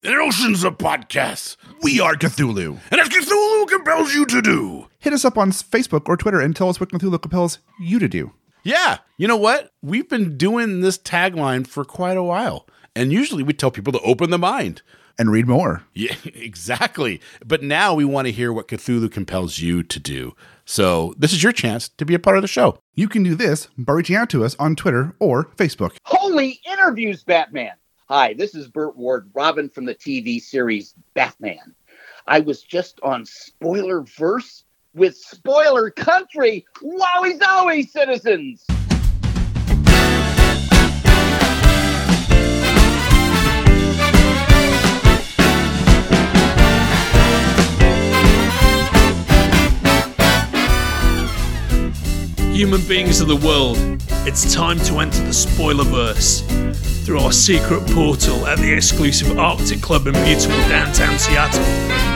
There are oceans of podcasts. We are Cthulhu. And as Cthulhu compels you to do. Hit us up on Facebook or Twitter and tell us what Cthulhu compels you to do. Yeah. You know what? We've been doing this tagline for quite a while. And usually we tell people to open the mind. And read more. Yeah, exactly. But now we want to hear what Cthulhu compels you to do. So this is your chance to be a part of the show. You can do this by reaching out to us on Twitter or Facebook. Holy interviews, Batman. Hi, this is Burt Ward, Robin from the TV series Batman. I was just on Spoilerverse with Spoiler Country. Wowie zowie, citizens! Human beings of the world, it's time to enter the Spoilerverse. Through our secret portal at the exclusive Arctic Club in beautiful downtown Seattle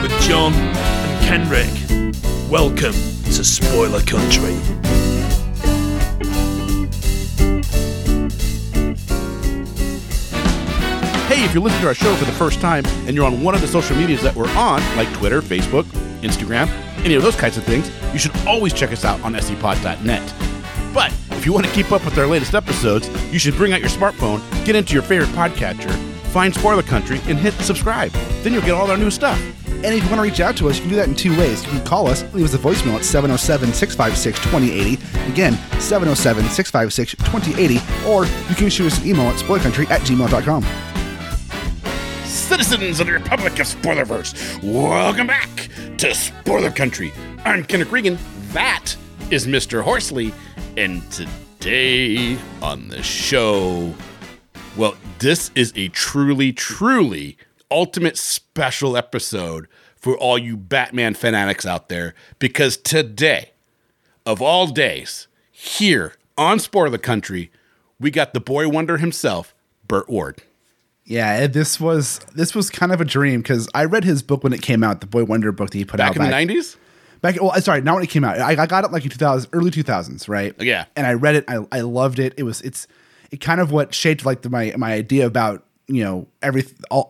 with John and Kenrick. Welcome to Spoiler Country. Hey, if you're listening to our show for the first time and you're on one of the social medias that we're on, like Twitter, Facebook, Instagram, any of those kinds of things, you should always check us out on scpod.net. But if you want to keep up with our latest episodes, you should bring out your smartphone, get into your favorite podcatcher, find Spoiler Country, and hit subscribe. Then you'll get all our new stuff. And if you want to reach out to us, you can do that in two ways. You can call us, leave us a voicemail at 707-656-2080. Again, 707-656-2080. Or you can shoot us an email at spoilercountry@gmail.com. Citizens of the Republic of Spoilerverse, welcome back to Spoiler Country. I'm Kenneth Regan. That is Mr. Horsley. And today on the show, well, this is a truly, truly ultimate special episode for all you Batman fanatics out there, because today, of all days, here on Spoiler Country, we got the boy wonder himself, Burt Ward. Yeah, this was kind of a dream, because I read his book when it came out, the Boy Wonder book that he put out back in the 90s. Not when it came out. I got it like in 2000, early 2000s, right? Yeah. And I read it. I loved it. It kind of what shaped like my idea about, you know,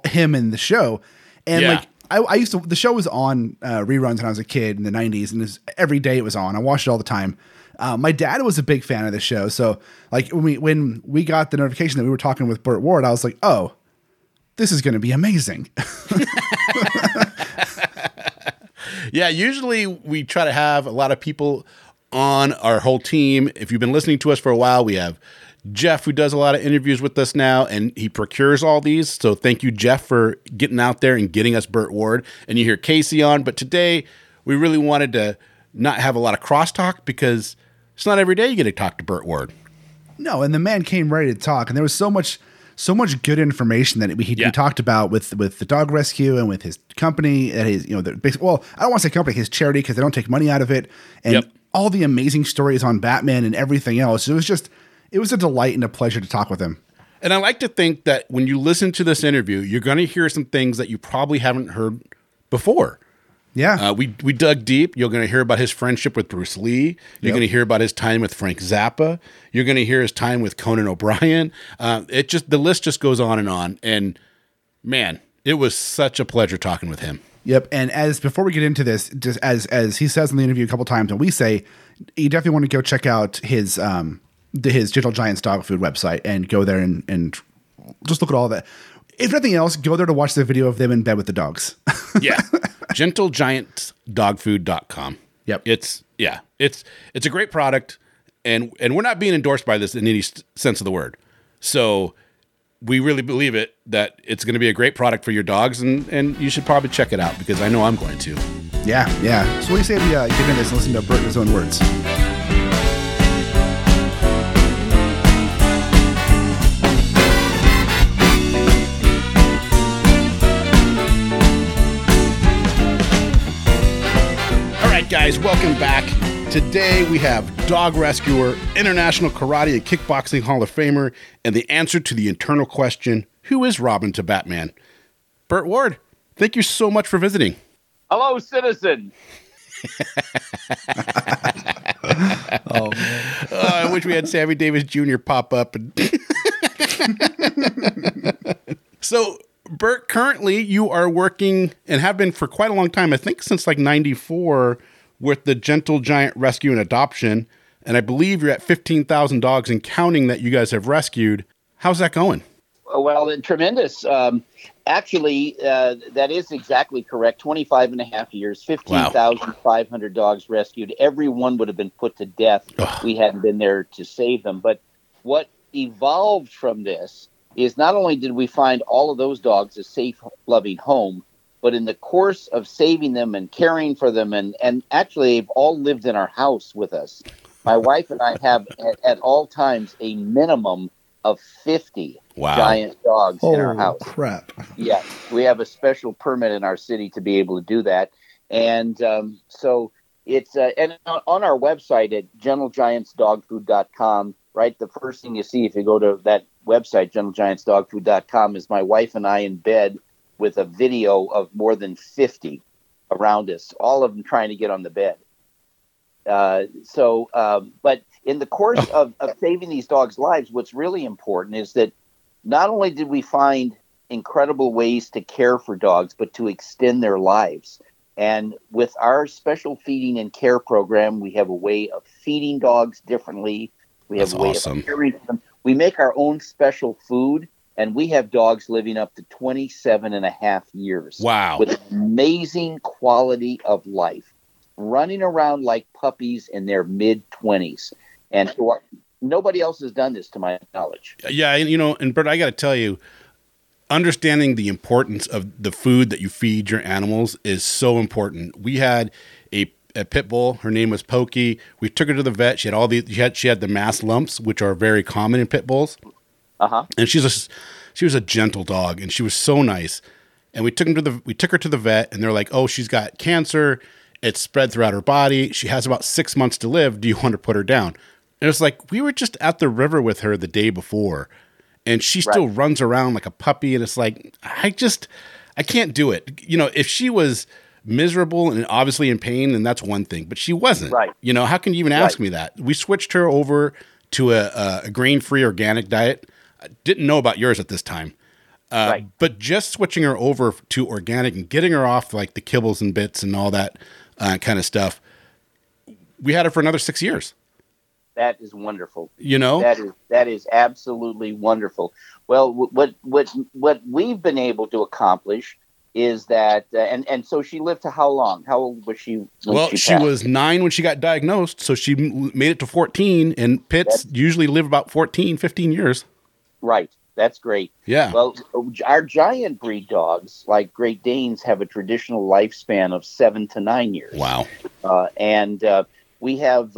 him and the show. And yeah. The show was on reruns when I was a kid in the 90s, and every day it was on. I watched it all the time. My dad was a big fan of the show, so like when we got the notification that we were talking with Burt Ward, I was like, oh, this is going to be amazing. Yeah, usually we try to have a lot of people on our whole team. If you've been listening to us for a while, we have Jeff, who does a lot of interviews with us now, and he procures all these. So thank you, Jeff, for getting out there and getting us Burt Ward. And you hear Casey on. But today, we really wanted to not have a lot of crosstalk, because it's not every day you get to talk to Burt Ward. No, and the man came ready to talk. And there was so much good information that he talked about with the dog rescue and with his company and his, you know, I don't want to say company, his charity, because they don't take money out of it. And all the amazing stories on Batman and everything else. It was a delight and a pleasure to talk with him. And I like to think that when you listen to this interview, you're going to hear some things that you probably haven't heard before. Yeah. We dug deep. You're going to hear about his friendship with Bruce Lee. You're going to hear about his time with Frank Zappa. You're going to hear his time with Conan O'Brien. The list just goes on. And man, it was such a pleasure talking with him. Yep. And before we get into this, just as he says in the interview a couple times, and we say, you definitely want to go check out his Gentle Giant's dog food website and go there and just look at all that. If nothing else, go there to watch the video of them in bed with the dogs. Yeah. GentleGiantDogFood.com. Yep. It's a great product, and we're not being endorsed by this in any sense of the word. So we really believe it, that it's going to be a great product for your dogs, and you should probably check it out, because I know I'm going to. Yeah, yeah. So what do you say we get into this and listen to Burt in his own words? Guys, welcome back. Today we have dog rescuer, international karate and kickboxing Hall of Famer, and the answer to the eternal question, who is Robin to Batman? Burt Ward, thank you so much for visiting. Hello, citizen. Oh, man. I wish we had Sammy Davis Jr. pop up. So Burt, currently you are working and have been for quite a long time, I think since like 94, with the Gentle Giant Rescue and Adoption. And I believe you're at 15,000 dogs and counting that you guys have rescued. How's that going? Well, tremendous. Actually, that is exactly correct. 25 and a half years, 15,500 dogs rescued. Everyone would have been put to death if we hadn't been there to save them. But what evolved from this is not only did we find all of those dogs a safe, loving home, but in the course of saving them and caring for them, and actually they've all lived in our house with us. My wife and I have at all times a minimum of 50 giant dogs in our house. Oh, crap. Yeah, we have a special permit in our city to be able to do that. And so it's and on our website at gentlegiantsdogfood.com, right, the first thing you see if you go to that website, gentlegiantsdogfood.com, is my wife and I in bed with a video of more than 50 around us, all of them trying to get on the bed. But in the course of saving these dogs' lives, what's really important is that not only did we find incredible ways to care for dogs, but to extend their lives. And with our special feeding and care program, we have a way of feeding dogs differently. We have a way of caring for them. We make our own special food, and we have dogs living up to 27 and a half years. Wow. With amazing quality of life, running around like puppies in their mid-20s. And nobody else has done this to my knowledge. Yeah, and Bert, I got to tell you, understanding the importance of the food that you feed your animals is so important. We had a pit bull. Her name was Pokey. We took her to the vet. She had she had the mass lumps, which are very common in pit bulls. Uh-huh. And she was a gentle dog, and she was so nice. And we took her to the vet, and they're like, "Oh, she's got cancer. It's spread throughout her body. She has about 6 months to live. Do you want to put her down?" And it's like, we were just at the river with her the day before, and she still runs around like a puppy. And it's like, I can't do it. If she was miserable and obviously in pain, then that's one thing, but she wasn't. Right. How can you even ask me that? We switched her over to a grain-free organic diet. I didn't know about yours at this time. But just switching her over to organic and getting her off like the kibbles and bits and all that kind of stuff. We had it for another 6 years. That is wonderful. That is absolutely wonderful. Well, what we've been able to accomplish is that, and so she lived to how long? How old was she? Well, she was 9 when she got diagnosed. So she made it to 14, and pits usually live about 14, 15 years. Right. That's great. Yeah. Well, our giant breed dogs, like Great Danes, have a traditional lifespan of 7 to 9 years. Wow. And we have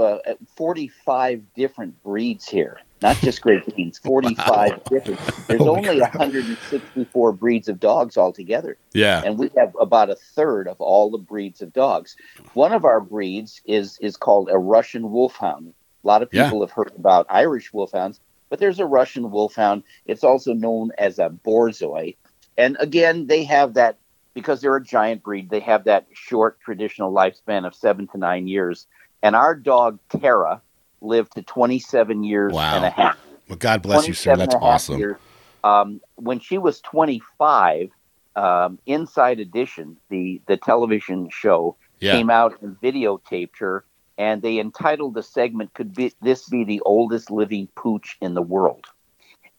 45 different breeds here, not just Great Danes, 45 different. There's only 164 breeds of dogs altogether. Yeah. And we have about a third of all the breeds of dogs. One of our breeds is called a Russian wolfhound. A lot of people have heard about Irish wolfhounds. But there's a Russian wolfhound. It's also known as a borzoi. And again, they have that, because they're a giant breed, they have that short traditional lifespan of 7 to 9 years. And our dog, Tara, lived to 27 years and a half. Well, God bless you, sir. That's awesome. When she was 25, Inside Edition, the television show, came out and videotaped her. And they entitled the segment, "Could this be the oldest living pooch in the world?"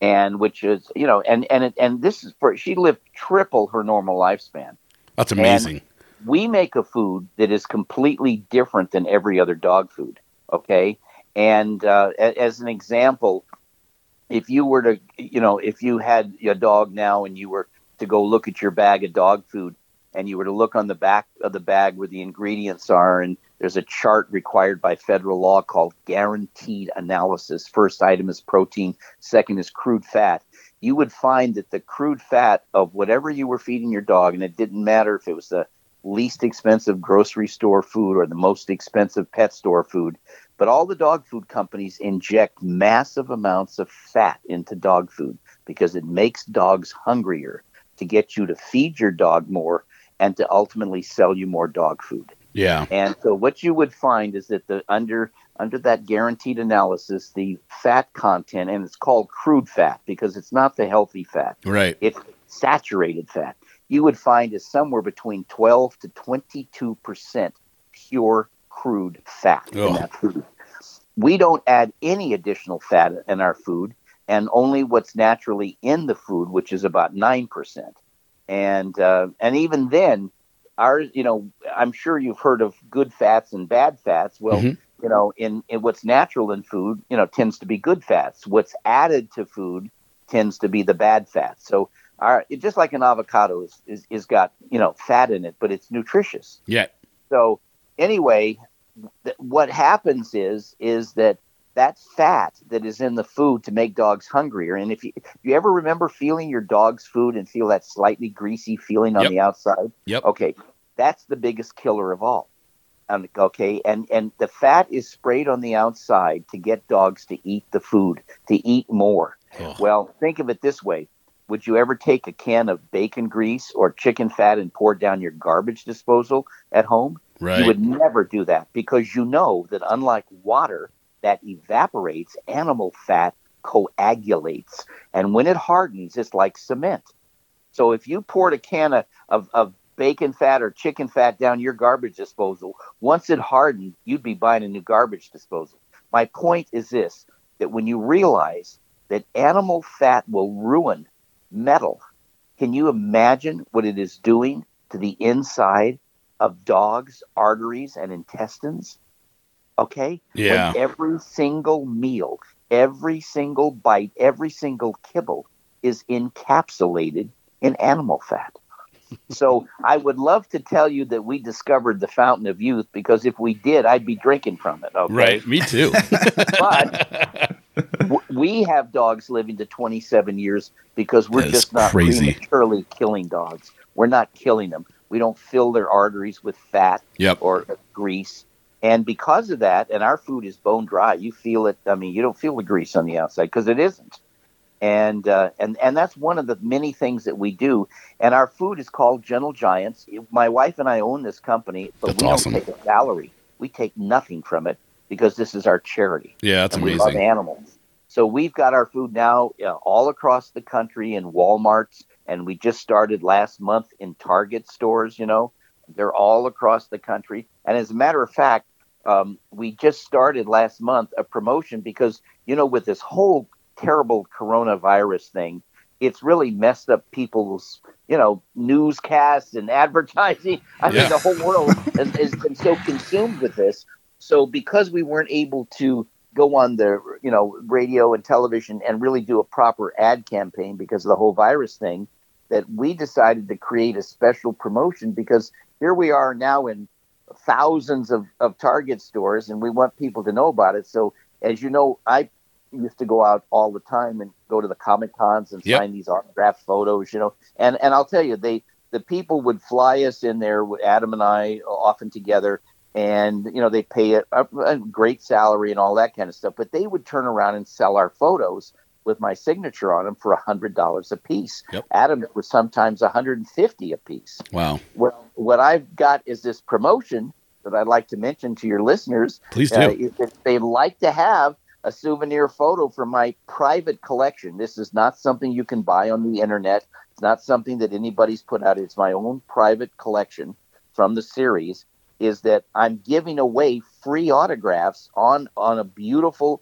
And which is, she lived triple her normal lifespan. That's amazing. And we make a food that is completely different than every other dog food. Okay, and as an example, if you were to, if you had a dog now and you were to go look at your bag of dog food, and you were to look on the back of the bag where the ingredients are, and there's a chart required by federal law called guaranteed analysis. First item is protein. Second is crude fat. You would find that the crude fat of whatever you were feeding your dog, and it didn't matter if it was the least expensive grocery store food or the most expensive pet store food, but all the dog food companies inject massive amounts of fat into dog food because it makes dogs hungrier, to get you to feed your dog more and to ultimately sell you more dog food. Yeah. And so what you would find is that the under that guaranteed analysis, the fat content, and it's called crude fat because it's not the healthy fat. Right. It's saturated fat, you would find is somewhere between 12 to 22% pure crude fat in that food. We don't add any additional fat in our food, and only what's naturally in the food, which is about 9%. And even then, ours, you know, I'm sure you've heard of good fats and bad fats. Well, you know, in what's natural in food, you know, tends to be good fats. What's added to food tends to be the bad fats. So it's just like an avocado is got, you know, fat in it, but it's nutritious. Yeah. So anyway, what happens is that fat that is in the food to make dogs hungrier. And if you ever remember feeling your dog's food and feel that slightly greasy feeling on the outside, okay, that's the biggest killer of all. And the fat is sprayed on the outside to get dogs to eat the food, to eat more. Oh. Well, think of it this way. Would you ever take a can of bacon grease or chicken fat and pour it down your garbage disposal at home? Right. You would never do that, because you know that unlike water that evaporates, animal fat coagulates. And when it hardens, it's like cement. So if you poured a can of bacon fat or chicken fat down your garbage disposal, once it hardened, you'd be buying a new garbage disposal. My point is this, that when you realize that animal fat will ruin metal, can you imagine what it is doing to the inside of dogs' arteries and intestines? Okay? Yeah. When every single meal, every single bite, every single kibble is encapsulated in animal fat. So I would love to tell you that we discovered the fountain of youth, because if we did, I'd be drinking from it. Okay? Right, me too. But we have dogs living to 27 years because we're just not prematurely killing dogs. We're not killing them. We don't fill their arteries with fat or grease. And because of that, and our food is bone dry, you feel it. I mean, you don't feel the grease on the outside because it isn't. And that's one of the many things that we do. And our food is called Gentle Giants. My wife and I own this company, but that's we don't take a salary. We take nothing from it because this is our charity. Yeah, that's amazing. We love animals. So we've got our food now all across the country in Walmarts, and we just started last month in Target stores, you know. They're all across the country. And as a matter of fact, we just started last month a promotion because, you know, with this whole terrible coronavirus thing, it's really messed up people's, you know, newscasts and advertising. I mean, the whole world has been so consumed with this. So because we weren't able to go on the, you know, radio and television and really do a proper ad campaign because of the whole virus thing, that we decided to create a special promotion, because here we are now in thousands of Target stores, and we want people to know about it. So, as you know, I used to go out all the time and go to the Comic Cons and sign these autograph photos, you know. And I'll tell you, the people would fly us in there, Adam and I, often together, and, you know, they pay a great salary and all that kind of stuff. But they would turn around and sell our photos with my signature on them for $100 a piece. Adam, it was sometimes $150 a piece. Wow. What I've got is this promotion that I'd like to mention to your listeners. Please do. If they'd like to have a souvenir photo from my private collection. This is not something you can buy on the internet. It's not something that anybody's put out. It's my own private collection from the series, is that I'm giving away free autographs on a beautiful,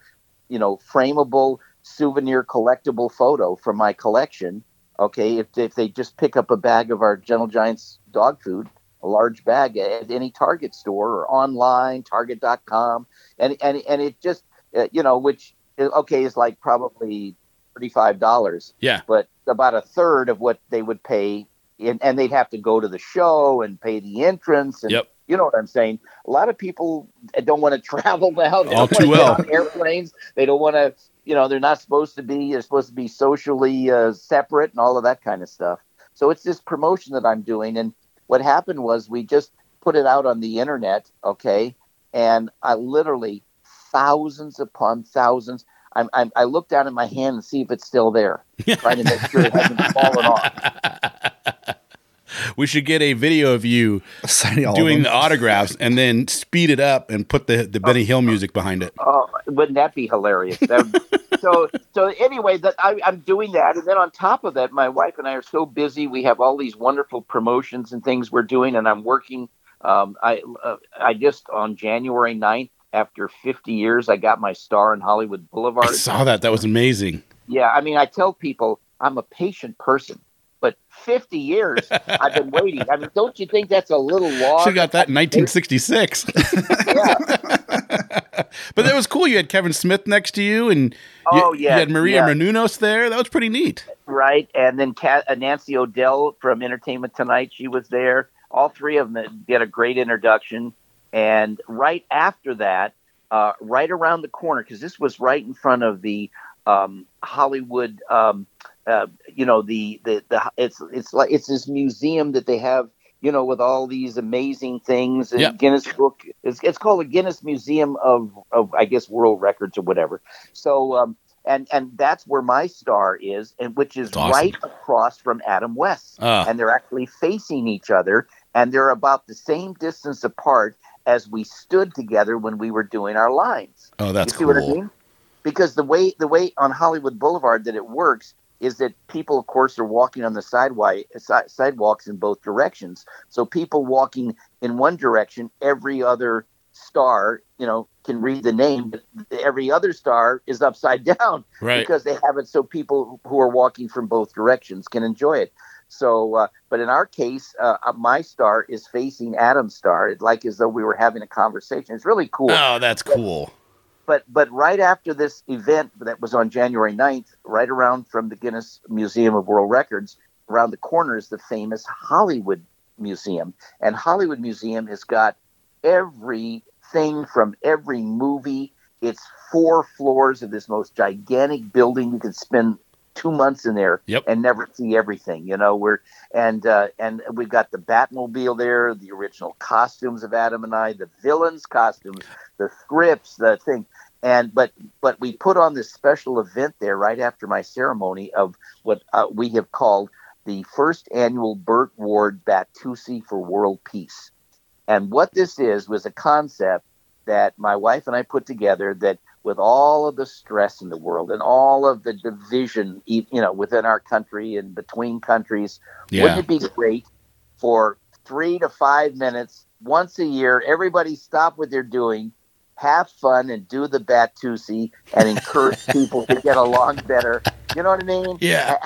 you know, frameable, souvenir collectible photo from my collection. Okay, if they just pick up a bag of our Gentle Giants dog food, a large bag at any Target store or online, target.com, and it just you know, which is like probably $35, but about a third of what they would pay in, and they'd have to go to the show and pay the entrance and you know what I'm saying? A lot of people don't want to travel now. They don't want to get on airplanes. They don't want to, you know, they're not supposed to be, they're supposed to be socially separate and all of that kind of stuff. So it's this promotion that I'm doing. And what happened was we just put it out on the internet, okay? And I literally, thousands upon thousands, I looked down at my hand and see if it's still there, trying to make sure it hasn't fallen off. we should get a video of you doing the autographs and then speed it up and put the Benny Hill music behind it. Oh, wouldn't that be hilarious? So anyway, I'm doing that. And then on top of that, my wife and I are so busy. We have all these wonderful promotions and things we're doing, and I'm working. I just, on January 9th, after 50 years, I got my star in Hollywood Boulevard. I saw that. That was amazing. Yeah. I mean, I tell people I'm a patient person, but 50 years I've been waiting. I mean, don't you think that's a little long? Should have got that in 1966. Yeah. But that was cool. You had Kevin Smith next to you, and you had Maria Menounos there. That was pretty neat. Right. And then Nancy O'Dell from Entertainment Tonight, she was there. All three of them get a great introduction. And right after that, right around the corner, because this was right in front of the Hollywood, it's this museum that they have, you know, with all these amazing things and Guinness Book. It's called the Guinness Museum of I guess World Records or whatever. So and that's where my star is, and which is awesome. Right across from Adam West, and they're actually facing each other, and they're about the same distance apart as we stood together when we were doing our lines. Oh, that's cool. You see what I mean? Because the way on Hollywood Boulevard that it works is that people, of course, are walking on the sidewalks in both directions. So people walking in one direction, every other star, you know, can read the name, but every other star is upside down, right? Because they have it so people who are walking from both directions can enjoy it. So, but in our case, my star is facing Adam's star. It's like as though we were having a conversation. It's really cool. Oh, that's cool. But right after this event that was on January 9th, right around from the Guinness Museum of World Records, around the corner is the famous Hollywood Museum. And Hollywood Museum has got everything from every movie. It's 4 floors of this most gigantic building. You could spend 2 months in there and never see everything, you know. And we've got the Batmobile there, the original costumes of Adam and I, the villains' costumes, the scripts, the thing. But we put on this special event there right after my ceremony of what we have called the first annual Burt Ward Batusi for World Peace. And what this is was a concept that my wife and I put together that, with all of the stress in the world and all of the division, you know, within our country and between countries, wouldn't it be great for 3 to 5 minutes once a year, everybody stop what they're doing, have fun, and do the Batusi and encourage people to get along better. You know what I mean? Yeah,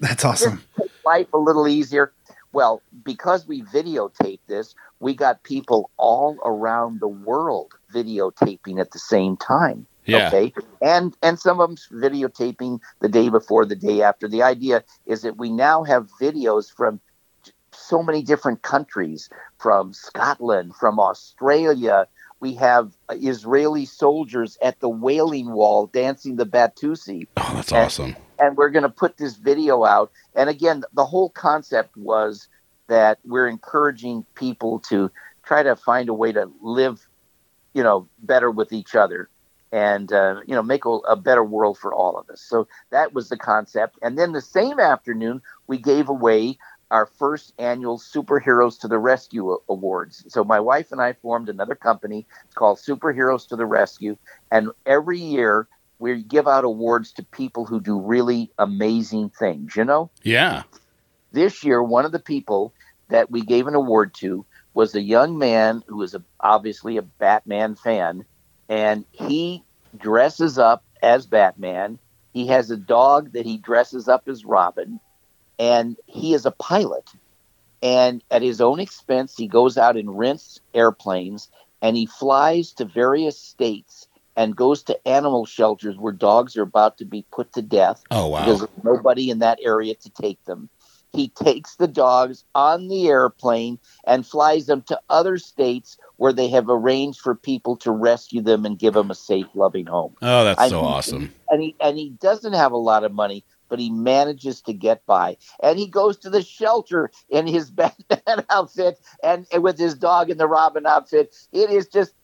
that's awesome. Make life a little easier. Well, because we videotaped this, we got people all around the world videotaping at the same time. Yeah. Okay. And some of them videotaping the day before, the day after. The idea is that we now have videos from so many different countries, from Scotland, from Australia. We have Israeli soldiers at the Wailing Wall dancing the Batusi. Oh, that's awesome. And we're going to put this video out. And again, the whole concept was that we're encouraging people to try to find a way to live, you know, better with each other and, you know, make a better world for all of us. So that was the concept. And then the same afternoon, we gave away our first annual Superheroes to the Rescue Awards. So my wife and I formed another company called Superheroes to the Rescue. And every year, we give out awards to people who do really amazing things, you know? Yeah. This year, one of the people that we gave an award to was a young man who is obviously a Batman fan, and he dresses up as Batman. He has a dog that he dresses up as Robin, and he is a pilot. And at his own expense, he goes out and rents airplanes, and he flies to various states and goes to animal shelters where dogs are about to be put to death. Oh, wow. Because there's nobody in that area to take them. He takes the dogs on the airplane and flies them to other states where they have arranged for people to rescue them and give them a safe, loving home. Oh, that's so awesome. And he doesn't have a lot of money, but he manages to get by. And he goes to the shelter in his Batman outfit and with his dog in the Robin outfit. It's just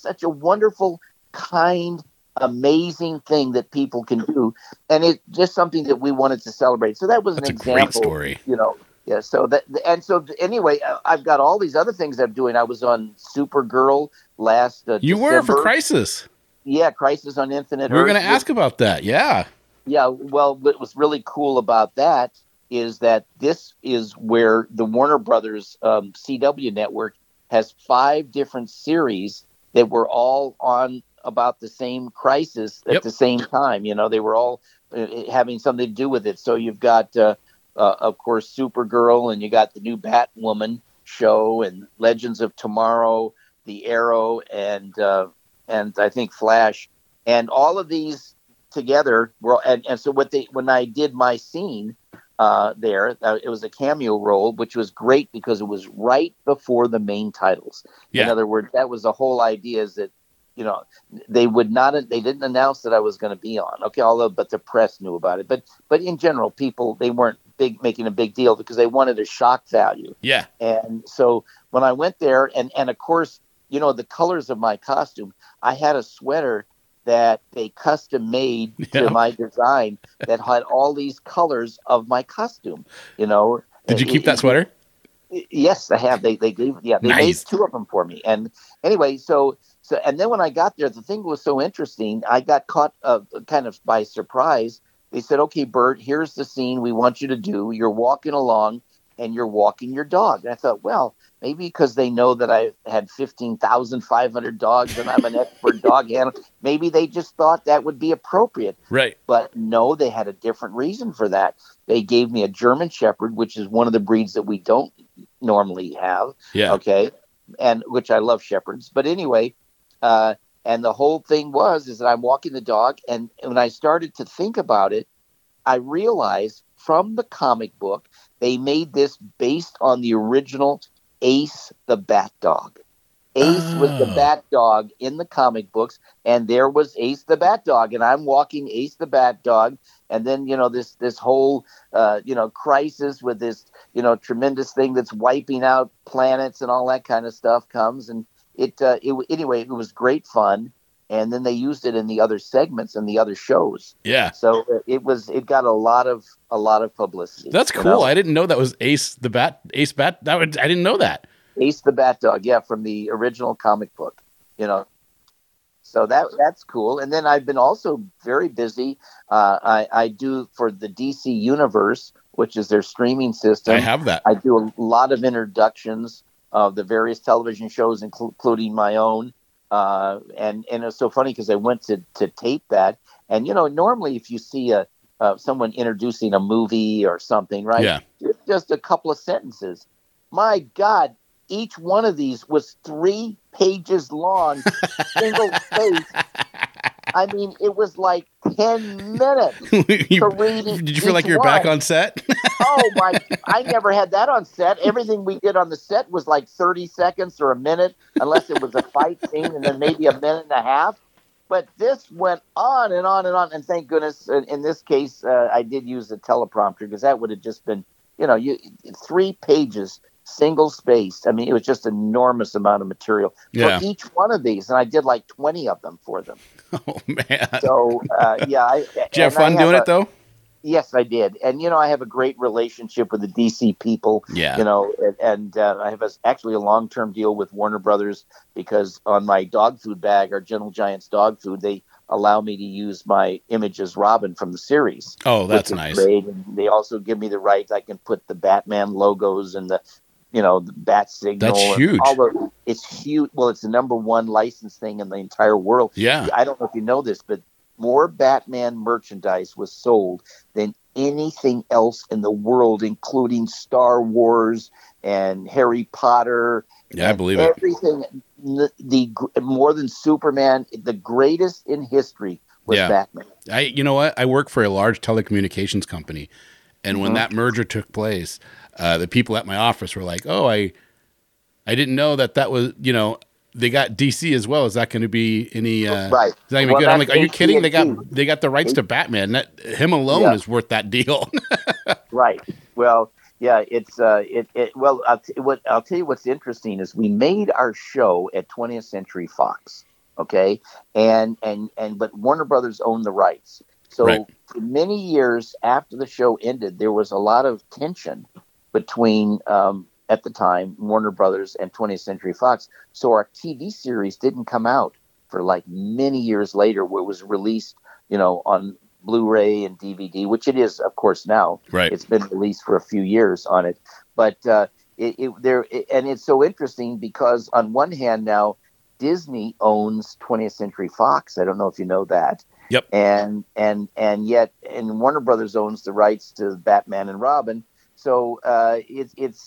such a wonderful, kind, amazing thing that people can do, and it's just something that we wanted to celebrate. So that was an example, you know, Yeah. So that, and so anyway, I've got all these other things I'm doing. I was on Supergirl last you December. Were for Crisis. Yeah, Crisis on Infinite Earths. We were going to ask about that. Yeah. Yeah. Well, what was really cool about that is that this is where the Warner Brothers CW network has 5 different series that were all on about the same crisis at the same time. You know, they were all having something to do with it. So you've got, of course, Supergirl, and you got the new Batwoman show, and Legends of Tomorrow, The Arrow, and I think Flash, and all of these together were. And so what they, when I did my scene there, it was a cameo role, which was great because it was right before the main titles. Yeah. In other words, that was the whole idea, is that, you know, they didn't announce that I was going to be on. Okay, although, but the press knew about it. But in general, people, they weren't making a big deal because they wanted a shock value. Yeah. And so when I went there, and of course, you know, the colors of my costume, I had a sweater that they custom made to my design that had all these colors of my costume, you know. Did you keep that sweater? Yes, I have. They gave, yeah, they nice. Made 2 of them for me. And anyway, so and then when I got there, the thing was so interesting. I got caught kind of by surprise. They said, "Okay, Bert, here's the scene we want you to do. You're walking along, and you're walking your dog." And I thought, well, maybe because they know that I had 15,500 dogs and I'm an expert dog handler, maybe they just thought that would be appropriate. Right. But no, they had a different reason for that. They gave me a German Shepherd, which is one of the breeds that we don't normally have. Yeah. Okay. And which I love shepherds. But anyway, and the whole thing is that I'm walking the dog. And when I started to think about it, I realized from the comic book, they made this based on the original Ace the Bat-Dog. Ace was the Bat-Dog in the comic books, and there was Ace the Bat-Dog, and I'm walking Ace the Bat-Dog, and then, you know, this whole, you know, crisis with this, you know, tremendous thing that's wiping out planets and all that kind of stuff comes, and anyway, it was great fun. And then they used it in the other segments and the other shows. Yeah. So it got a lot of publicity. That's cool. You know? I didn't know that was Ace the Bat. I didn't know that. Ace the Bat-Dog. Yeah, from the original comic book. You know. So that's cool. And then I've been also very busy. I do for the DC Universe, which is their streaming system. I have that. I do a lot of introductions of the various television shows, including my own. And it's so funny because I went to tape that, and you know, normally if you see someone introducing a movie or something, right? Yeah. Just a couple of sentences. My God, each one of these was 3 pages long, single spaced. I mean, it was like 10 minutes to read. Did you feel like you were back on set? Oh, my. I never had that on set. Everything we did on the set was like 30 seconds or a minute, unless it was a fight scene, and then maybe a minute and a half. But this went on and on and on. And thank goodness, in this case, I did use a teleprompter, because that would have just been, you know, 3 pages, single spaced. I mean, it was just an enormous amount of material for each one of these. And I did like 20 of them for them. Oh, man. So, yeah. Did you have fun doing it, though? Yes, I did. And, you know, I have a great relationship with the DC people. Yeah. You know, and I have actually a long-term deal with Warner Brothers, because on my dog food bag, our Gentle Giant's dog food, they allow me to use my image as Robin from the series. Oh, that's nice. And they also give me the rights. I can put the Batman logos and the, you know, the bat signal. That's huge. It's huge. Well, it's the #1 licensed thing in the entire world. Yeah. I don't know if you know this, but more Batman merchandise was sold than anything else in the world, including Star Wars and Harry Potter. Yeah, I believe everything. The more than Superman, the greatest in history was Batman. You know what? I work for a large telecommunications company, and when that merger took place, the people at my office were like, "Oh, I didn't know that was, you know." They got DC as well. Is that going to be any? Right. Is that going to be good? I'm like, are you kidding? They got the rights to Batman. That him alone is worth that deal. Right. Well, yeah. It's Well, I'll tell you what's interesting is we made our show at 20th Century Fox. Okay, and but Warner Brothers owned the rights. So for many years after the show ended, there was a lot of tension between, at the time, Warner Brothers and 20th Century Fox. So our TV series didn't come out for like many years later, where it was released, you know, on Blu-ray and DVD, which it is, of course, now. Right. It's been released for a few years on it. But and it's so interesting because on one hand now, Disney owns 20th Century Fox. I don't know if you know that. Yep. And yet Warner Brothers owns the rights to Batman and Robin. So it's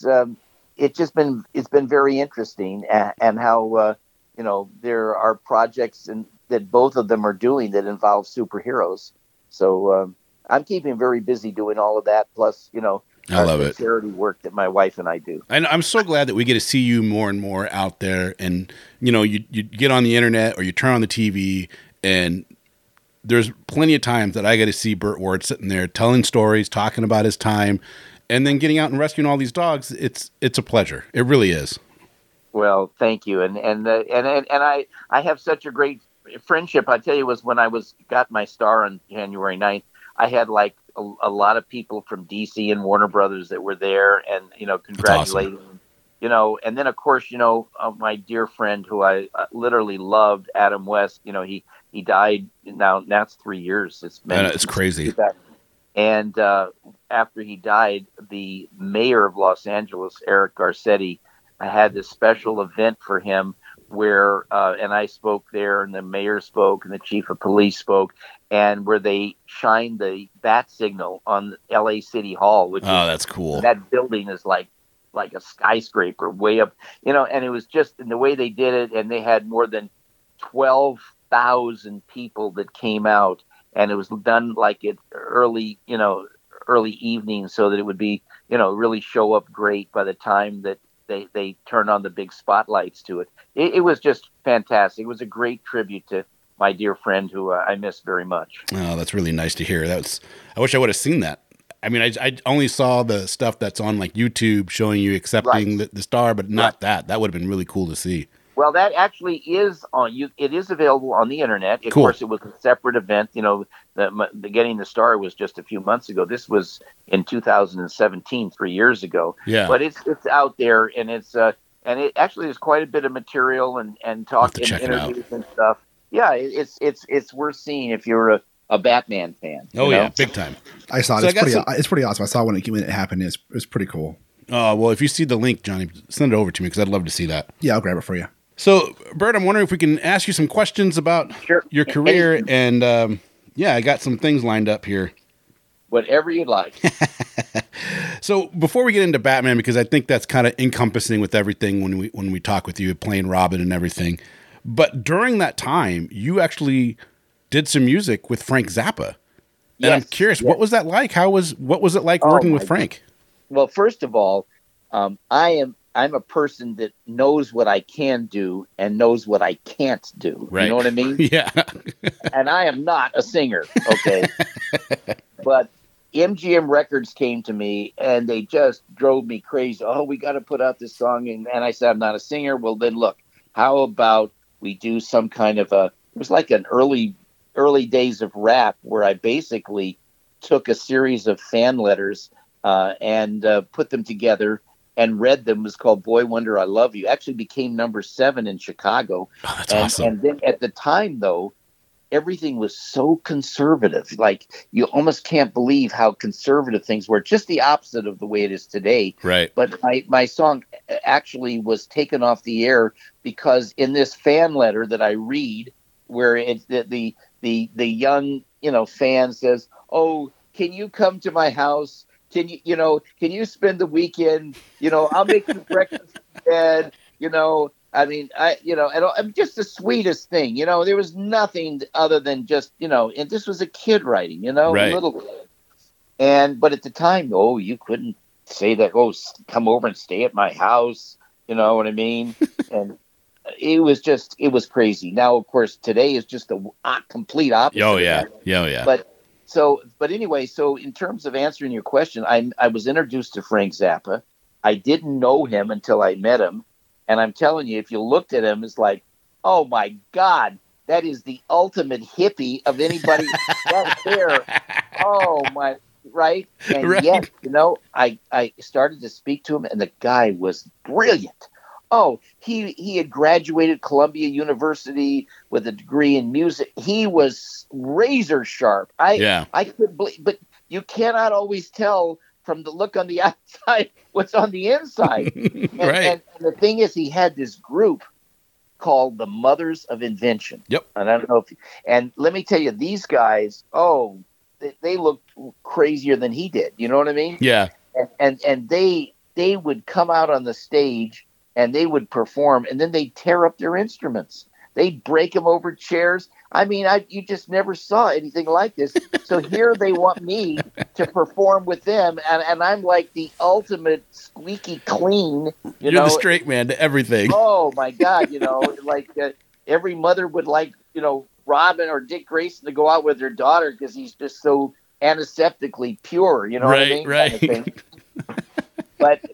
been very interesting, and how you know, there are projects that both of them are doing that involve superheroes. So I'm keeping very busy doing all of that. Plus, you know, I love it. Charity work that my wife and I do. And I'm so glad that we get to see you more and more out there. And, you know, you get on the internet or you turn on the TV, and there's plenty of times that I get to see Burt Ward sitting there telling stories, talking about his time, and then getting out and rescuing all these dogs. It's a pleasure. It really is. Well, thank you. And I have such a great friendship. I tell you, was when I got my star on January 9th, I had like a lot of people from DC and Warner Brothers that were there, and, you know, congratulating, awesome. You know, and then of course, you know, my dear friend who I literally loved, Adam West, you know, he died now. That's 3 years. It's crazy. And after he died, the mayor of Los Angeles, Eric Garcetti, had this special event for him where, and I spoke there, and the mayor spoke, and the chief of police spoke, and where they shined the bat signal on LA City Hall, which that's cool. That building is like a skyscraper way up, you know, and it was just in the way they did it. And they had more than 12,000 people that came out, and it was done like it early evening, so that it would be, you know, really show up great by the time that they turn on the big spotlights to it. It was just fantastic. It was a great tribute to my dear friend who I miss very much. Oh, that's really nice to hear. I wish I would have seen that. I mean, I only saw the stuff that's on like YouTube showing you accepting the star, but not that. That would have been really cool to see. Well, that actually is on you. It is available on the internet. Of course, it was a separate event. You know, the getting the star was just a few months ago. This was in 2017, 3 years ago. Yeah. But it's out there, and it's and it actually is quite a bit of material and talk and interviews and stuff. Yeah, it's worth seeing if you're a Batman fan. Oh yeah, big time. I saw it. So it's pretty awesome. I saw it when it happened. It's pretty cool. Well, if you see the link, Johnny, send it over to me because I'd love to see that. Yeah, I'll grab it for you. So, Bert, I'm wondering if we can ask you some questions about your career, and I got some things lined up here. Whatever you'd like. So, before we get into Batman, because I think that's kind of encompassing with everything when we talk with you, playing Robin and everything. But during that time, you actually did some music with Frank Zappa, and I'm curious, what was that like? What was it like working with Frank? Well, first of all, I'm a person that knows what I can do and knows what I can't do. Right. You know what I mean? Yeah. And I am not a singer, okay? But MGM Records came to me, and they just drove me crazy. Oh, we got to put out this song. And I said, I'm not a singer. Well, then look, how about we do some kind of it was like an early days of rap where I basically took a series of fan letters and put them together and read them. It was called Boy Wonder I Love You. Actually became number 7 in Chicago. Oh, that's awesome. And then at the time, though, everything was so conservative. Like, you almost can't believe how conservative things were. Just the opposite of the way it is today. Right. But my song actually was taken off the air because in this fan letter that I read, where it's the young, you know, fan says, "Oh, can you come to my house? Can you spend the weekend? You know, I'll make you breakfast in bed. You know, I mean, I'm just the sweetest thing. You know, there was nothing other than just, you know, and this was a kid writing, you know, right. A little kid. But at the time, you couldn't say that. Oh, come over and stay at my house. You know what I mean? And it was crazy. Now, of course, today is just the complete opposite. Oh yeah, yeah, yeah. But anyway, in terms of answering your question, I was introduced to Frank Zappa. I didn't know him until I met him. And I'm telling you, if you looked at him, it's like, oh my God, that is the ultimate hippie of anybody out there. Oh my, right? And right. Yet, you know, I started to speak to him, and the guy was brilliant. Oh, he had graduated Columbia University with a degree in music. He was razor sharp. I couldn't believe, but you cannot always tell from the look on the outside what's on the inside. And, right. And the thing is, he had this group called the Mothers of Invention. Yep. And I don't know if you, and let me tell you, these guys, they looked crazier than he did. You know what I mean? Yeah. And they would come out on the stage and they would perform, and then they'd tear up their instruments. They'd break them over chairs. I mean, you just never saw anything like this. So here they want me to perform with them, and I'm like the ultimate squeaky clean. You're the straight man to everything. Oh, my God, you know, like every mother would like, you know, Robin or Dick Grayson to go out with their daughter because he's just so antiseptically pure, you know what I mean? Right, kind of thing.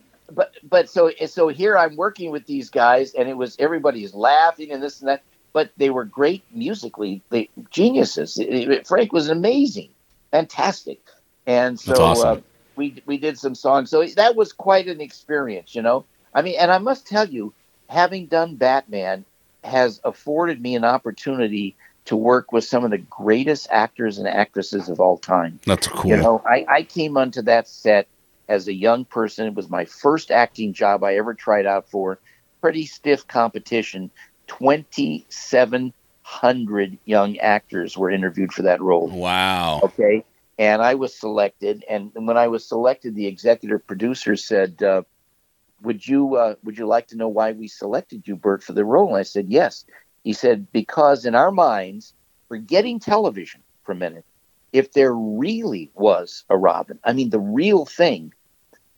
But so here I'm working with these guys, and it was everybody's laughing and this and that. But they were great musically, they geniuses. Frank was amazing, fantastic, and so awesome. we did some songs. So that was quite an experience, you know. I mean, and I must tell you, having done Batman has afforded me an opportunity to work with some of the greatest actors and actresses of all time. That's cool. You know, I came onto that set as a young person. It was my first acting job I ever tried out for. Pretty stiff competition. 2,700 young actors were interviewed for that role. Wow. Okay. And I was selected. And when I was selected, the executive producer said, would you like to know why we selected you, Burt, for the role? And I said, yes. He said, because in our minds, forgetting television for a minute, if there really was a Robin, I mean, the real thing,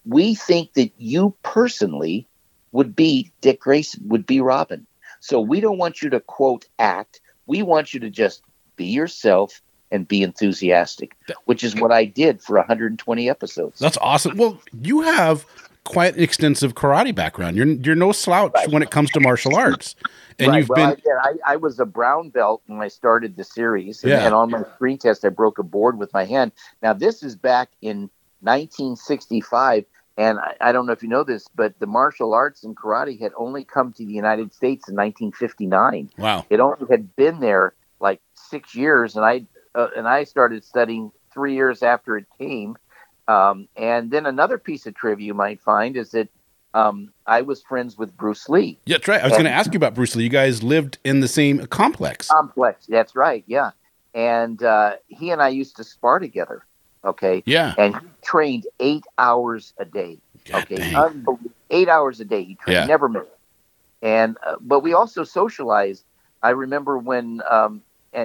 we think that you personally would be Dick Grayson, would be Robin. So we don't want you to, quote, act. We want you to just be yourself and be enthusiastic, which is what I did for 120 episodes. That's awesome. Well, you have quite an extensive karate background. You're no slouch when it comes to martial arts. And you've been... I was a brown belt when I started the series. And, and on my screen test, I broke a board with my hand. Now, this is back in 1965. And I don't know if you know this, but the martial arts and karate had only come to the United States in 1959. Wow. It only had been there like 6 years. And I started studying 3 years after it came. And then another piece of trivia you might find is that I was friends with Bruce Lee. Yeah, that's right. I was going to ask you about Bruce Lee. You guys lived in the same complex. That's right. Yeah. And he and I used to spar together. Okay. Yeah. And he trained 8 hours a day. God, okay. Unbelievable. 8 hours a day. He trained, never missed. And, but we also socialized. I remember when, and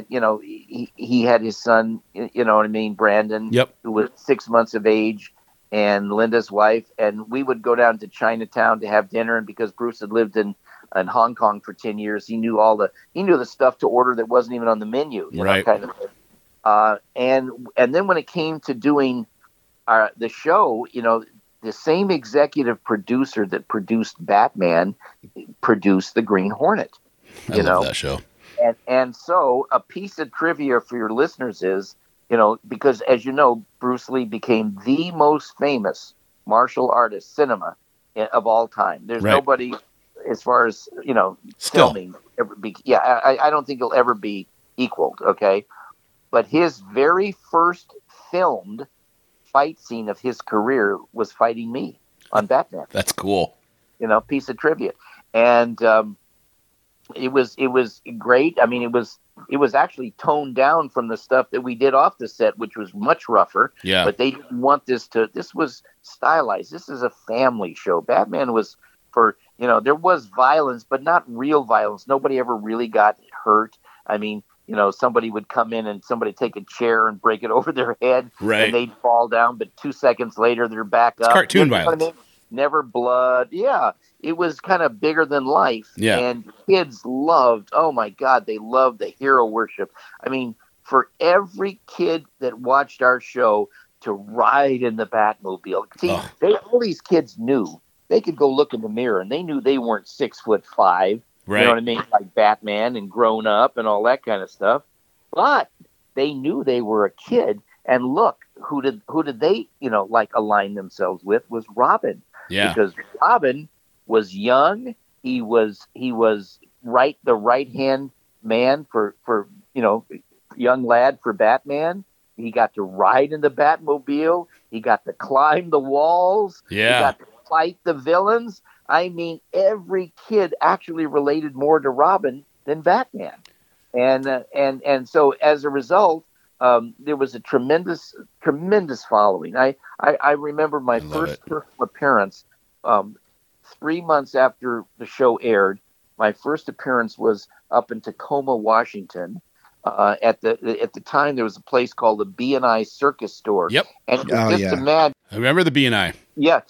you know, he had his son, you know what I mean, Brandon, who was 6 months of age, and Linda's wife, and we would go down to Chinatown to have dinner. And because Bruce had lived in Hong Kong for 10 years, he knew the stuff to order that wasn't even on the menu, you know, kind of thing. And then when it came to doing the show, you know, the same executive producer that produced Batman produced The Green Hornet. I love that show. And so a piece of trivia for your listeners is, you know, because as you know, Bruce Lee became the most famous martial artist cinema of all time. There's nobody as far as, you know, filming. I don't think he'll ever be equaled. Okay. But his very first filmed fight scene of his career was fighting me on Batman. That's cool. You know, piece of trivia. And it was great. I mean, it was actually toned down from the stuff that we did off the set, which was much rougher. Yeah. But they didn't want this was stylized. This is a family show. Batman was for, you know, there was violence, but not real violence. Nobody ever really got hurt. I mean, you know, somebody would come in and somebody take a chair and break it over their head, and they'd fall down. But 2 seconds later, they're back up. Cartoon violence. I mean? Never blood. Yeah, it was kind of bigger than life. Yeah. And kids loved. Oh my God, they loved the hero worship. I mean, for every kid that watched our show to ride in the Batmobile, see, all these kids knew they could go look in the mirror and they knew they weren't 6'5". Right. You know what I mean? Like Batman and Grown Up and all that kind of stuff. But they knew they were a kid. And look, who did they, align themselves with was Robin. Yeah. Because Robin was young. He was the right-hand man for young lad for Batman. He got to ride in the Batmobile. He got to climb the walls. Yeah. He got to fight the villains. I mean, every kid actually related more to Robin than Batman. And so as a result, there was a tremendous following. I remember my first personal appearance 3 months after the show aired. My first appearance was up in Tacoma, Washington. At the time, there was a place called the B&I Circus Store. Yep. And imagine, I remember the B&I. Yeah,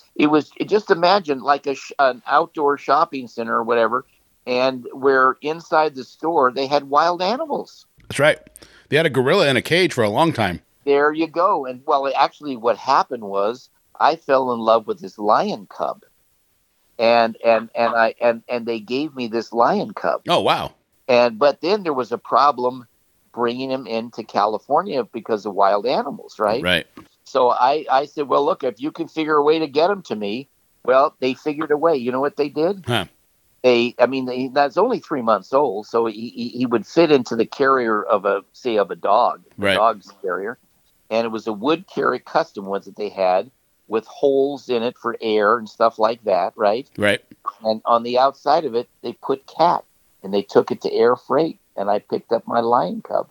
just imagine like an outdoor shopping center or whatever, and where inside the store they had wild animals. That's right. They had a gorilla in a cage for a long time. There you go. And well, actually, what happened was I fell in love with this lion cub, and they gave me this lion cub. Oh wow! But then there was a problem bringing him into California because of wild animals, right? Right. So I said, well, look, if you can figure a way to get him to me, well, they figured a way. You know what they did? Huh. That's only 3 months old, so he would fit into the carrier of a dog, right. Dog's carrier, and it was a wood carry custom one that they had with holes in it for air and stuff like that, right? Right. And on the outside of it, they put cat, and they took it to air freight, and I picked up my lion cub.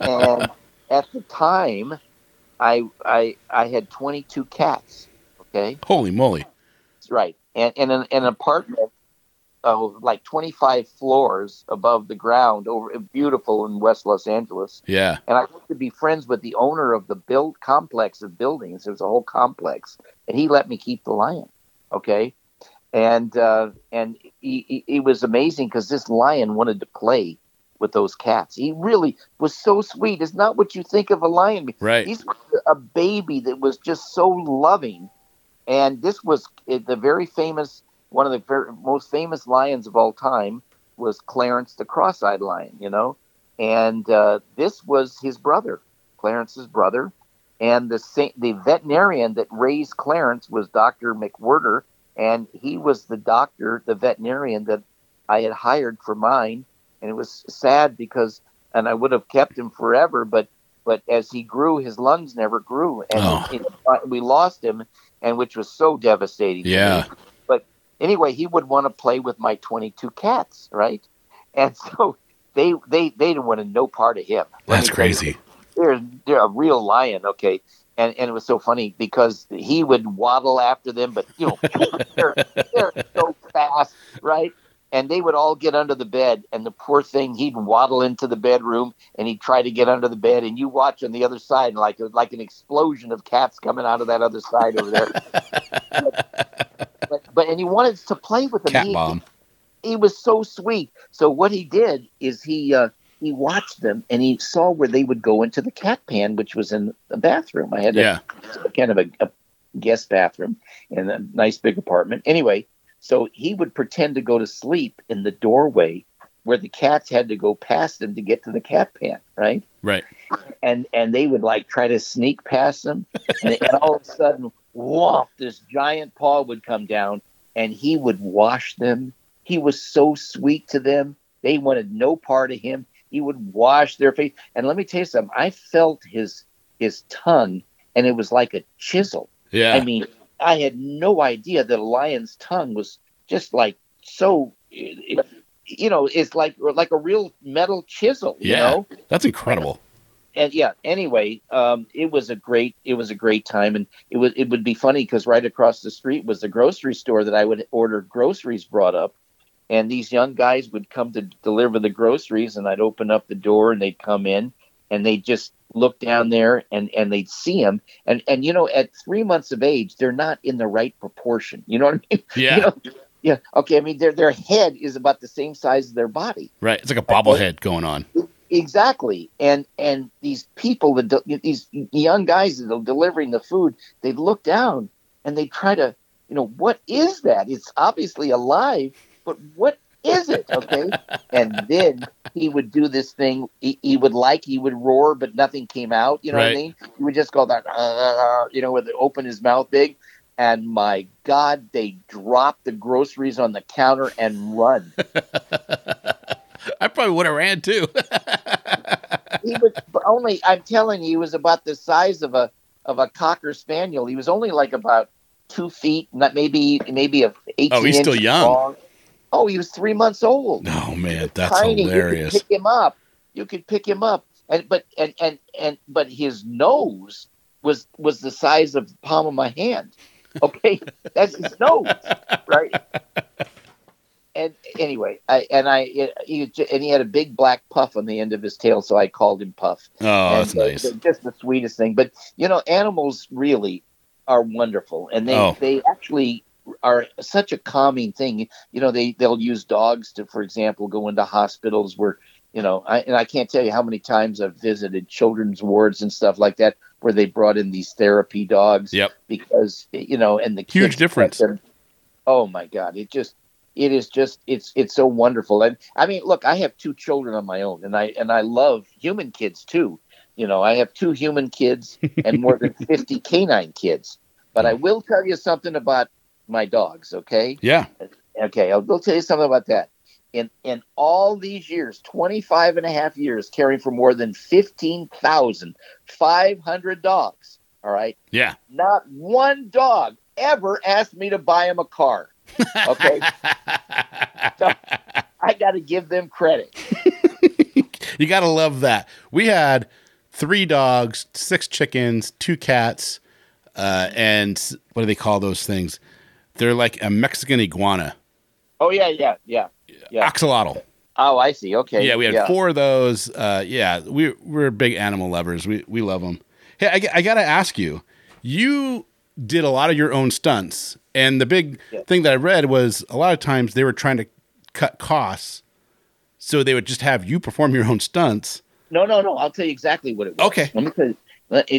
And at the time, I had 22 cats. Okay. Holy moly! That's right. And in an apartment of 25 floors above the ground, over beautiful in West Los Angeles. Yeah. And I used to be friends with the owner of the complex of buildings. There's a whole complex, and he let me keep the lion. Okay. And it was amazing because this lion wanted to play with those cats. He really was so sweet. It's not what you think of a lion. Right. He's a baby that was just so loving. And this was the very famous, one of the most famous lions of all time was Clarence the Cross-Eyed Lion, And this was his brother, Clarence's brother. And the veterinarian that raised Clarence was Dr. McWhirter, and he was the veterinarian that I had hired for mine. And it was sad because, and I would have kept him forever, but as he grew, his lungs never grew. And we lost him. And which was so devastating. Yeah. To me. But anyway, he would want to play with my 22 cats, right? And so they didn't want to no part of him. That's crazy. They're a real lion, okay? And it was so funny because he would waddle after them, but they're so fast, right? And they would all get under the bed, and the poor thing, he'd waddle into the bedroom, and he'd try to get under the bed, and you watch on the other side, and like an explosion of cats coming out of that other side over there. And he wanted to play with them. Cat bomb. He was so sweet. So what he did is he watched them, and he saw where they would go into the cat pan, which was in the bathroom. I had a kind of a guest bathroom in a nice big apartment. Anyway. So he would pretend to go to sleep in the doorway where the cats had to go past him to get to the cat pan, right? Right. And they would try to sneak past him, and all of a sudden, whoop, this giant paw would come down, and he would wash them. He was so sweet to them. They wanted no part of him. He would wash their face. And let me tell you something, I felt his tongue, and it was like a chisel. Yeah. I had no idea that a lion's tongue was just it's like a real metal chisel. Yeah, that's incredible. And anyway, it was a great time, and it would be funny because right across the street was the grocery store that I would order groceries brought up, and these young guys would come to deliver the groceries, and I'd open up the door, and they'd come in, and they'd just look down there and they'd see him. And at 3 months of age, they're not in the right proportion. You know what I mean? Yeah. Yeah. Okay. Their head is about the same size as their body. Right. It's like a bobblehead going on. Exactly. And these people, these young guys that are delivering the food, they look down and they try to, what is that? It's obviously alive, but what isn't, okay? And then he would do this thing. He would roar, but nothing came out. You know what I mean? He would just go that, with open his mouth big. And my God, they dropped the groceries on the counter and run. I probably would have ran too. He was only, I'm telling you, he was about the size of a cocker spaniel. He was only like about 2 feet, maybe 18 inches. Oh, he's still young. Long. Oh, he was 3 months old. Oh man, that's tiny. Hilarious. You could pick him up. But his nose was the size of the palm of my hand. Okay, that's his nose, right? And anyway, he had a big black puff on the end of his tail, so I called him Puff. Oh, that's nice. Just the sweetest thing. But animals really are wonderful, and they actually are such a calming thing. They'll use dogs to, for example, go into hospitals where I can't tell you how many times I've visited children's wards and stuff like that where they brought in these therapy dogs. Yep. Because and the huge difference. Oh my God! It's so wonderful. And I mean, look, I have two children on my own, and I love human kids too. I have two human kids and more than 50 canine kids. But I will tell you something about my dogs. Okay. Yeah. Okay. I will tell you something about that. In all these years, 25 and a half years, caring for more than 15,500 dogs. All right. Yeah. Not one dog ever asked me to buy him a car. Okay. So I got to give them credit. You got to love that. We had 3 dogs, 6 chickens, 2 cats, and what do they call those things? They're like a Mexican iguana. Oh, yeah. Axolotl. Oh, I see. Okay. Yeah, we had 4 of those. We're big animal lovers. We love them. Hey, I got to ask you, you did a lot of your own stunts. And the big thing that I read was a lot of times they were trying to cut costs, so they would just have you perform your own stunts. No. I'll tell you exactly what it was. Okay. Let me tell you,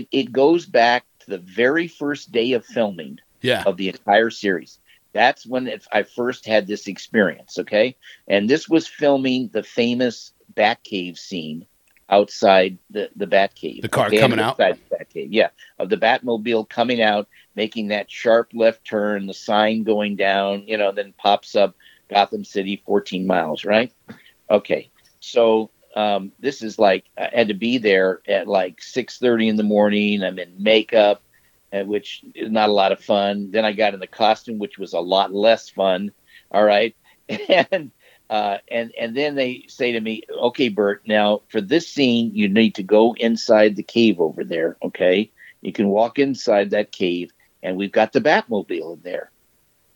it goes back to the very first day of filming of the entire series. That's when I first had this experience, okay? And this was filming the famous Batcave scene outside the Batcave. The car coming out? Batcave, yeah, of the Batmobile coming out, making that sharp left turn, the sign going down, then pops up Gotham City, 14 miles, right? Okay. So this is like, I had to be there at like 6:30 in the morning. I'm in makeup, which is not a lot of fun. Then I got in the costume, which was a lot less fun. All right. And then they say to me, okay, Bert, now for this scene, you need to go inside the cave over there. Okay. You can walk inside that cave. And we've got the Batmobile in there.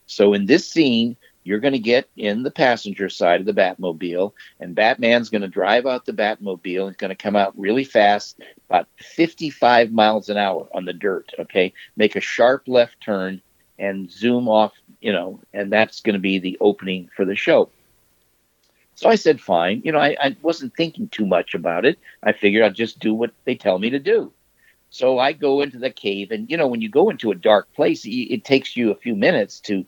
So in this scene, you're going to get in the passenger side of the Batmobile, and Batman's going to drive out the Batmobile. It's going to come out really fast, about 55 miles an hour on the dirt, okay? Make a sharp left turn and zoom off, and that's going to be the opening for the show. So I said, fine. I wasn't thinking too much about it. I figured I'll just do what they tell me to do. So I go into the cave, and, when you go into a dark place, it takes you a few minutes to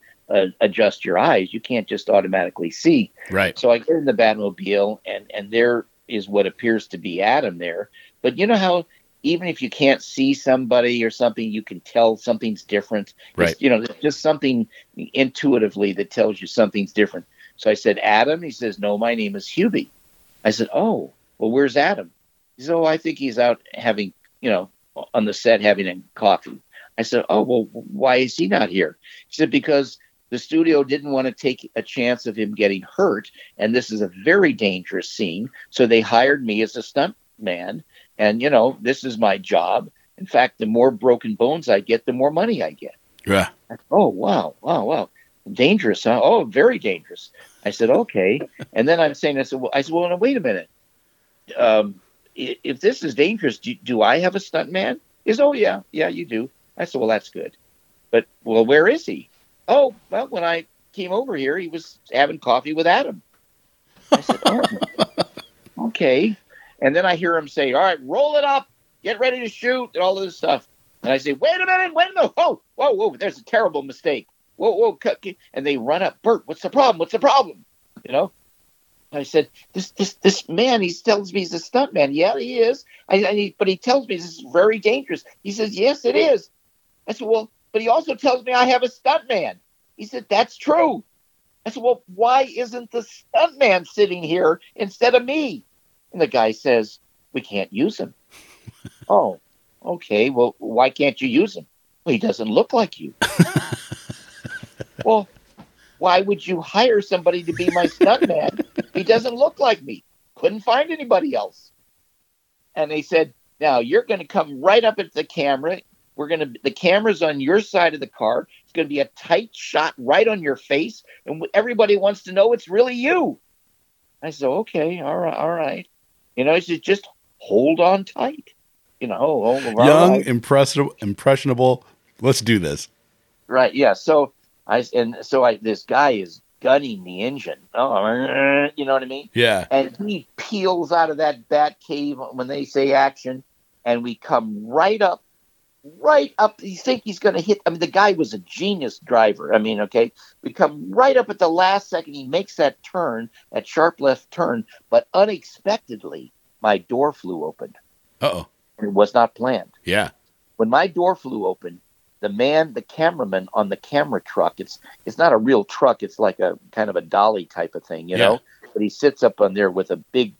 adjust your eyes. You can't just automatically see. Right. So I get in the Batmobile, and there is what appears to be Adam there. But you know how even if you can't see somebody or something, you can tell something's different. Right. It's, there's just something intuitively that tells you something's different. So I said, Adam? He says, no, my name is Hubie. I said, oh, well, where's Adam? He says, I think he's out having, on the set having a coffee. I said, oh, well, why is he not here? He said, because the studio didn't want to take a chance of him getting hurt, and this is a very dangerous scene, so they hired me as a stunt man, and, this is my job. In fact, the more broken bones I get, the more money I get. Yeah. I said, oh, wow. Dangerous, huh? Oh, very dangerous. I said, okay. And then I said, well, now, wait a minute. If this is dangerous, do I have a stunt man? He says, oh, yeah, you do. I said, well, that's good. But, well, where is he? Oh, well, when I came over here, he was having coffee with Adam. I said, oh, okay. And then I hear him say, all right, roll it up, get ready to shoot, and all of this stuff. And I say, wait a minute. Oh, whoa, there's a terrible mistake. Whoa. And they run up. Bert, what's the problem? You know? I said, this man, he tells me he's a stuntman. Yeah, he is. But he tells me this is very dangerous. He says, yes, it is. I said, well, but he also tells me I have a stuntman. He said, that's true. I said, well, why isn't the stuntman sitting here instead of me? And the guy says, we can't use him. Oh, okay. Well, why can't you use him? Well, he doesn't look like you. Well, why would you hire somebody to be my stuntman? He doesn't look like me. Couldn't find anybody else. And they said, now you're going to come right up at the camera. The camera's on your side of the car. It's going to be a tight shot right on your face. And everybody wants to know it's really you. I said, okay, all right. You know, I said, just hold on tight. You know, young, impressionable. Let's do this. Right. Yeah. So this guy is gunning the engine. Oh, you know what I mean? Yeah. And he peels out of that bat cave when they say action. And we come right up. You think he's going to hit. I mean, the guy was a genius driver. I mean, okay, we come right up at the last second. He makes that turn, that sharp left turn. But unexpectedly, my door flew open. Uh-oh. It was not planned. Yeah. When my door flew open, the cameraman on the camera truck, it's not a real truck. It's like a kind of a dolly type of thing, you know, but he sits up on there with a big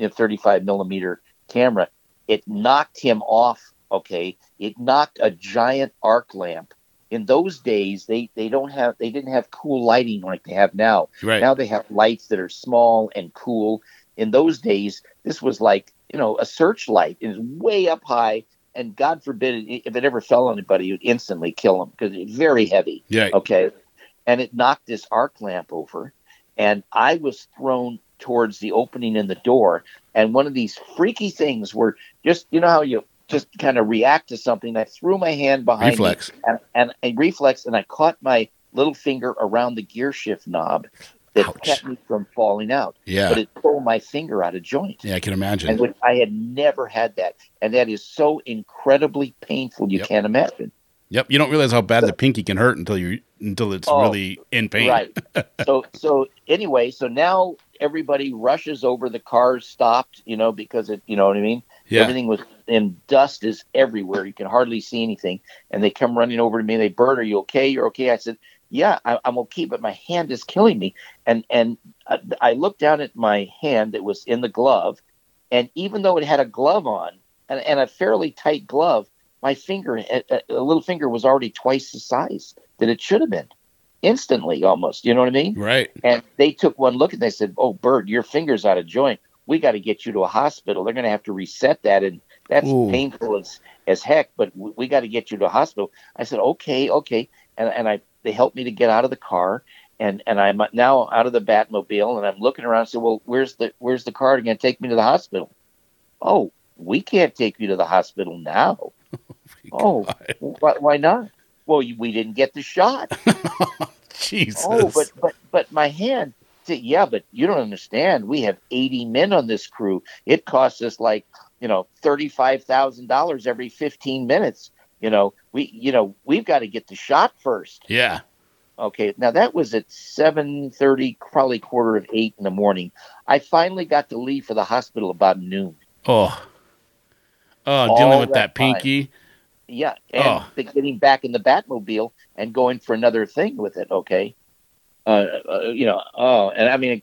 35 millimeter camera. It knocked him off. Okay. It knocked a giant arc lamp. In those days, they didn't have cool lighting like they have now. Right. Now they have lights that are small and cool. In those days, this was like, you know, a searchlight is way up high, and God forbid if it ever fell on anybody, it would instantly kill them because it's very heavy. Yeah. Okay. And it knocked this arc lamp over, and I was thrown towards the opening in the door. And one of these freaky things where just, you know how you just kind of react to something. I threw my hand behind me and a reflex, and I caught my little finger around the gear shift knob. That Ouch. Kept me from falling out. Yeah. But it pulled my finger out of joint. Yeah, I can imagine. And I had never had that. And that is so incredibly painful you can't imagine. Yep. You don't realize how bad the pinky can hurt until it's really in pain. Right. So anyway, so now everybody rushes over. The car stopped, you know, because it, you know what I mean? Yeah. Everything was in dust is everywhere. You can hardly see anything. And they come running over to me. And they, Bert, are you okay? You're okay. I said, yeah, I'm okay, but my hand is killing me. And I looked down at my hand that was in the glove, and even though it had a glove on, and a fairly tight glove, my finger, a little finger, was already twice the size that it should have been. Instantly, almost, you know what I mean? Right. And they took one look, and they said, oh, Bert, your finger's out of joint. We got to get you to a hospital. They're going to have to reset that, and that's painful as heck, but we got to get you to a hospital. I said, okay, and they helped me to get out of the car, and I'm now out of the Batmobile, and I'm looking around and say, well, where's the car going to take me to the hospital? Oh, we can't take you to the hospital now. Why not? Well, we didn't get the shot. Jesus. Oh, but my hand. Yeah, but you don't understand. We have 80 men on this crew. It costs us like, you know, $35,000 every 15 minutes. You know, we've got to get the shot first. Yeah. Okay. Now that was at 7:30, probably 7:45 in the morning. I finally got to leave for the hospital about noon. Oh, dealing with that pinky. Yeah. And getting back in the Batmobile and going for another thing with it. Okay. You know. Oh, and I mean,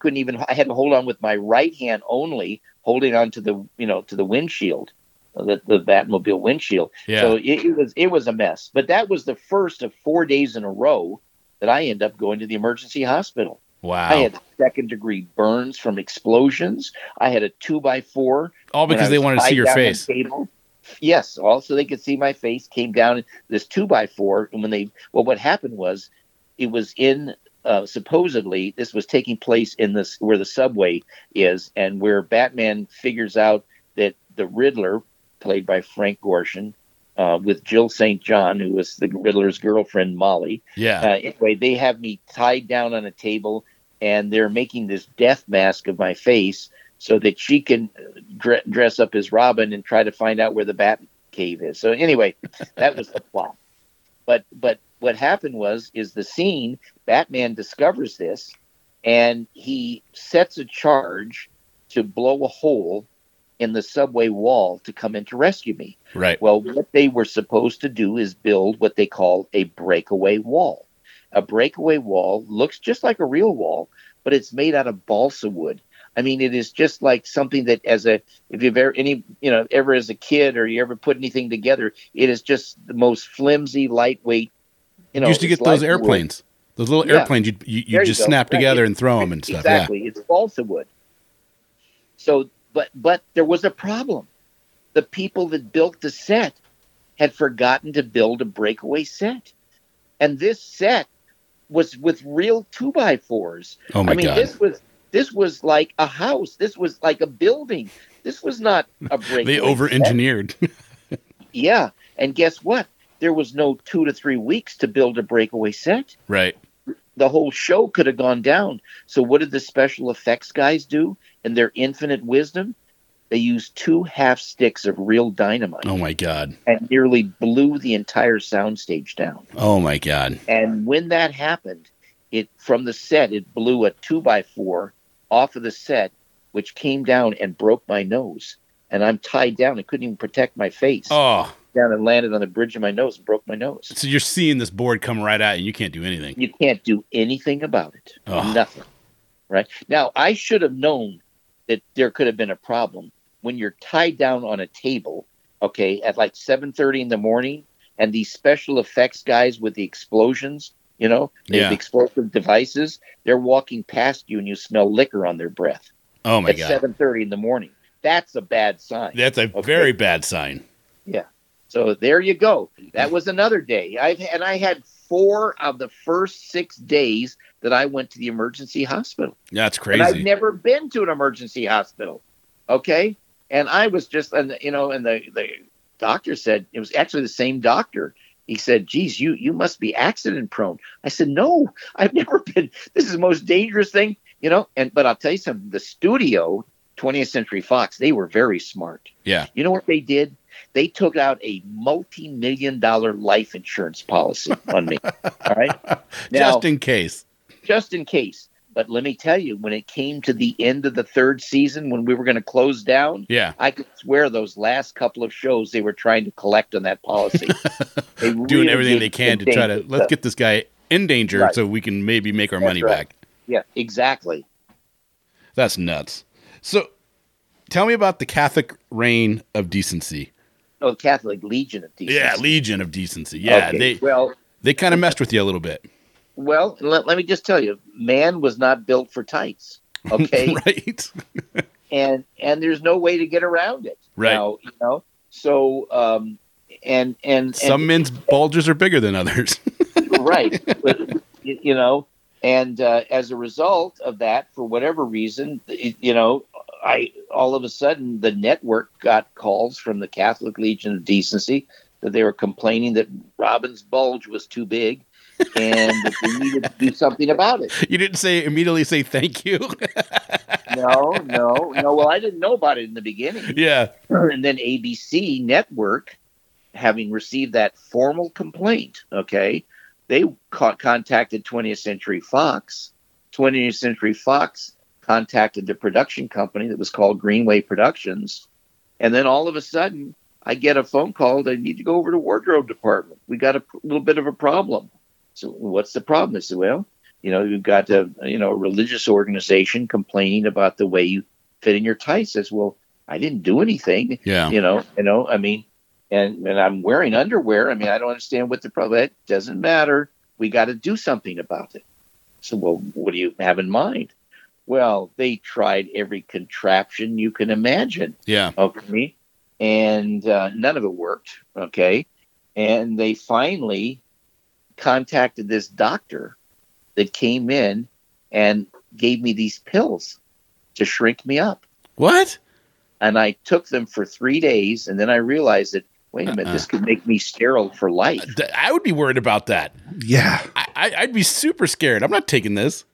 I had to hold on with my right hand only, holding on to the, you know, to the windshield. The Batmobile windshield. Yeah. So it was a mess. But that was the first of 4 days in a row that I end up going to the emergency hospital. Wow. I had second-degree burns from explosions. I had a 2x4. All because they wanted to see your face. Yes, also they could see my face. Came down this 2x4, and when they what happened was it was in supposedly this was taking place in this where the subway is, and where Batman figures out that the Riddler, played by Frank Gorshin, with Jill St. John, who was the Riddler's girlfriend, Molly. Yeah. Anyway, they have me tied down on a table, and they're making this death mask of my face so that she can dress up as Robin and try to find out where the bat cave is. So anyway, that was the plot. But what happened was, is the scene, Batman discovers this, and he sets a charge to blow a hole in the subway wall to come in to rescue me. Right. Well, what they were supposed to do is build what they call a breakaway wall. A breakaway wall looks just like a real wall, but it's made out of balsa wood. I mean, it is just like something that if you've ever ever as a kid or you ever put anything together, it is just the most flimsy, lightweight. You know, you used to get those airplanes, those little airplanes. You just snap together and throw them and stuff. Exactly, yeah. It's balsa wood. So, but there was a problem. The people that built the set had forgotten to build a breakaway set, and this set was with real 2x4s. Oh my God! This was like a house. This was like a building. This was not a breakaway. They over-engineered. Yeah. And guess what? There was no 2 to 3 weeks to build a breakaway set. Right. The whole show could have gone down. So what did the special effects guys do in their infinite wisdom? They used 2 half sticks of real dynamite. Oh, my God. And nearly blew the entire soundstage down. Oh, my God. And when that happened, it blew a 2x4 off of the set, which came down and broke my nose, and I'm tied down. I couldn't even protect my face. Oh, down and landed on the bridge of my nose and broke my nose. So you're seeing this board come right at you. You can't do anything. You can't do anything about it. Oh. Nothing. Right now, I should have known that there could have been a problem when you're tied down on a table. Okay, at like 7:30 in the morning, and these special effects guys with the explosions. The explosive devices, they're walking past you and you smell liquor on their breath. Oh, my God. At 7:30 in the morning. That's a bad sign. That's a very bad sign. Yeah. So there you go. That was another day. I had 4 of the first 6 days that I went to the emergency hospital. Yeah, that's crazy. And I've never been to an emergency hospital. Okay? And I was just, and the doctor said, it was actually the same doctor. He said, geez, you must be accident prone. I said, no, I've never been. This is the most dangerous thing, But I'll tell you something. The studio, 20th Century Fox, they were very smart. Yeah. You know what they did? They took out a multi-million-dollar life insurance policy on me. All right. Now, just in case. Just in case. But let me tell you, when it came to the end of the 3rd season, when we were going to close down, I could swear those last couple of shows they were trying to collect on that policy. They doing everything they can to try to let's get this guy in danger so we can maybe make our money back. Yeah, exactly. That's nuts. So, tell me about the Catholic reign of decency. Oh, the Catholic Legion of Decency. Yeah, Legion of Decency. Yeah, okay. They kind of messed with you a little bit. Well, let me just tell you, man was not built for tights, okay? Right. and there's no way to get around it. Right. Now, So, some men's bulges are bigger than others. Right. But, and as a result of that, for whatever reason, I all of a sudden the network got calls from the Catholic Legion of Decency that they were complaining that Robin's bulge was too big. And we needed to do something about it. You didn't immediately say thank you. No. Well, I didn't know about it in the beginning. Yeah. And then ABC Network, having received that formal complaint, they contacted 20th Century Fox. 20th Century Fox contacted the production company that was called Greenway Productions. And then all of a sudden, I get a phone call that I need to go over to wardrobe department. We got a little bit of a problem. So what's the problem? I said, well, you've got a religious organization complaining about the way you fit in your tights. I said, well, I didn't do anything. Yeah. I mean, and I'm wearing underwear. I mean, I don't understand what the problem. It doesn't matter. We got to do something about it. So, well, what do you have in mind? Well, they tried every contraption you can imagine. Yeah. Okay. And none of it worked. Okay. And they finally contacted this doctor that came in and gave me these pills to shrink me up. What? And I took them for 3 days, and then I realized that, wait a minute, this could make me sterile for life. I would be worried about that. Yeah. I'd be super scared. I'm not taking this.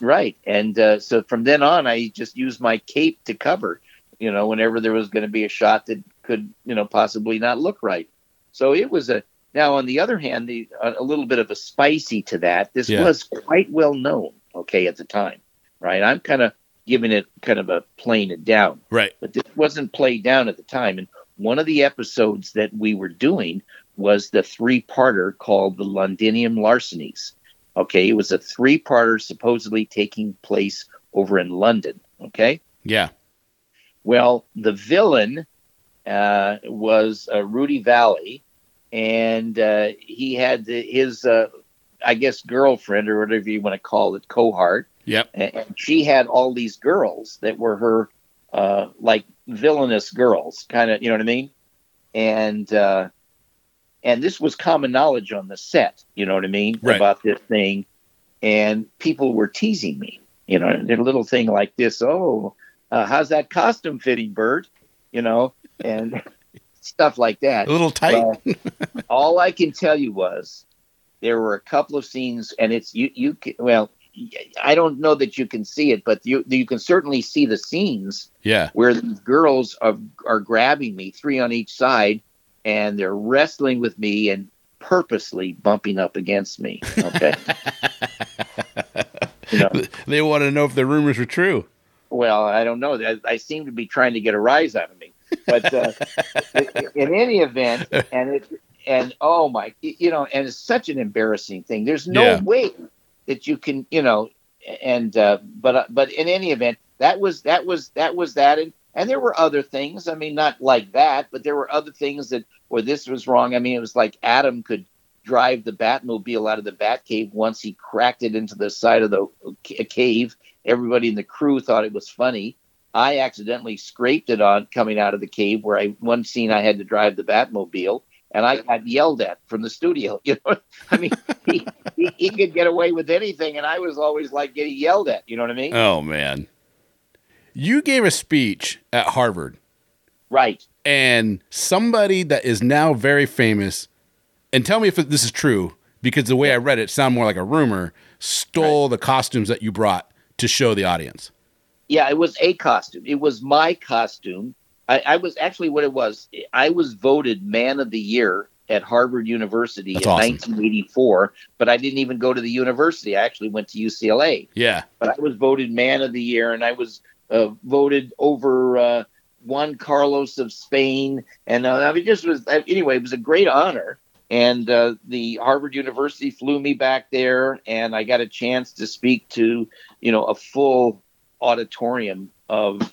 Right. And so from then on, I just used my cape to cover, whenever there was going to be a shot that could, possibly not look right. So it was Now, on the other hand, a little bit of a spicy to that. This was quite well known, at the time. right? I'm kind of giving it kind of a playing it down. Right. But this wasn't played down at the time. And one of the episodes that we were doing was the three-parter called The Londinium Larcenies. Okay, it was a three-parter supposedly taking place over in London, okay? Yeah. Well, the villain was Rudy Valley, and he had his, I guess, girlfriend or whatever you want to call it, cohort. Yep. And she had all these girls that were her, like, villainous girls, kind of, you know what I mean? And this was common knowledge on the set, you know what I mean, right, about this thing. And people were teasing me, you know, a little thing like this. Oh, how's that costume fitting, Bert? You know, and stuff like that. A little tight. All I can tell you was there were a couple of scenes, and it's well, I don't know that you can see it, but you can certainly see the scenes. Yeah. Where the girls are grabbing me, three on each side. And they're wrestling with me and purposely bumping up against me. Okay. You know. They want to know if the rumors were true. Well, I don't know. I seem to be trying to get a rise out of me. But in any event, oh my, you know, and it's such an embarrassing thing. There's no way that you can, you know, and but in any event, that was that. And there were other things. I mean, not like that, but there were other things that, or this was wrong. I mean, it was like Adam could drive the Batmobile out of the Batcave once he cracked it into the side of the cave. Everybody in the crew thought it was funny. I accidentally scraped it on coming out of the cave where one scene I had to drive the Batmobile, and I got yelled at from the studio. You know, I mean, he could get away with anything, and I was always like getting yelled at. You know what I mean? Oh, man. You gave a speech at Harvard. Right. And somebody that is now very famous, and tell me if this is true, because the way I read it sounded more like a rumor, stole the costumes that you brought to show the audience. Yeah, it was a costume. It was my costume. I was actually what it was. I was voted Man of the Year at Harvard University in 1984, but I didn't even go to the university. I actually went to UCLA. Yeah. But I was voted Man of the Year, and I was voted over Juan Carlos of Spain, and I mean, just was anyway. It was a great honor, and the Harvard University flew me back there, and I got a chance to speak to, you know, a full auditorium of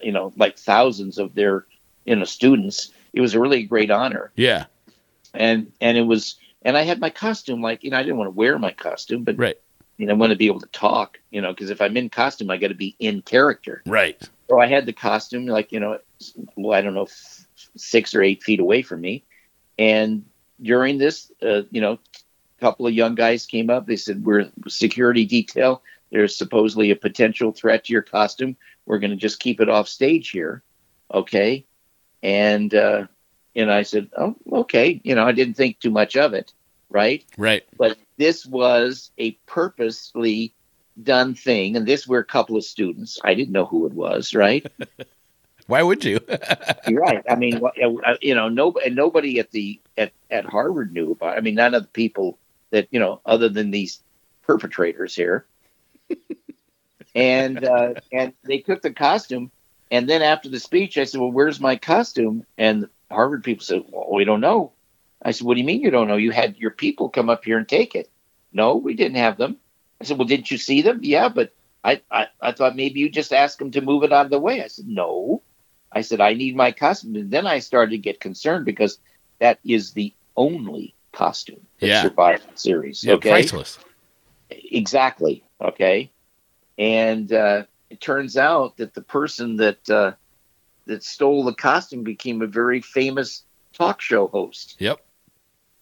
you know, like thousands of their, you know, students. It was a really great honor. Yeah, and it was, and I had my costume, like, you know, I didn't want to wear my costume, but right. You know, I want to be able to talk, you know, because if I'm in costume, I got to be in character. Right. So I had the costume, like, you know, I don't know, 6 or 8 feet away from me. And during this, you know, a couple of young guys came up. They said, we're security detail. There's supposedly a potential threat to your costume. We're going to just keep it off stage here. Okay. And I said, oh, okay. You know, I didn't think too much of it. Right. Right. But this was a purposely done thing. And this were a couple of students. I didn't know who it was. Right. Why would you? You're right. I mean, you know, nobody at Harvard knew about it. I mean, none of the people that, you know, other than these perpetrators here. And they took the costume. And then after the speech, I said, well, where's my costume? And the Harvard people said, well, we don't know. I said, what do you mean you don't know? You had your people come up here and take it. No, we didn't have them. I said, well, didn't you see them? Yeah, but I thought maybe you just asked them to move it out of the way. I said, no. I said, I need my costume. And then I started to get concerned because that is the only costume that survived the series. Yeah, okay? Priceless. Exactly. Okay. And it turns out that the person that stole the costume became a very famous talk show host. Yep.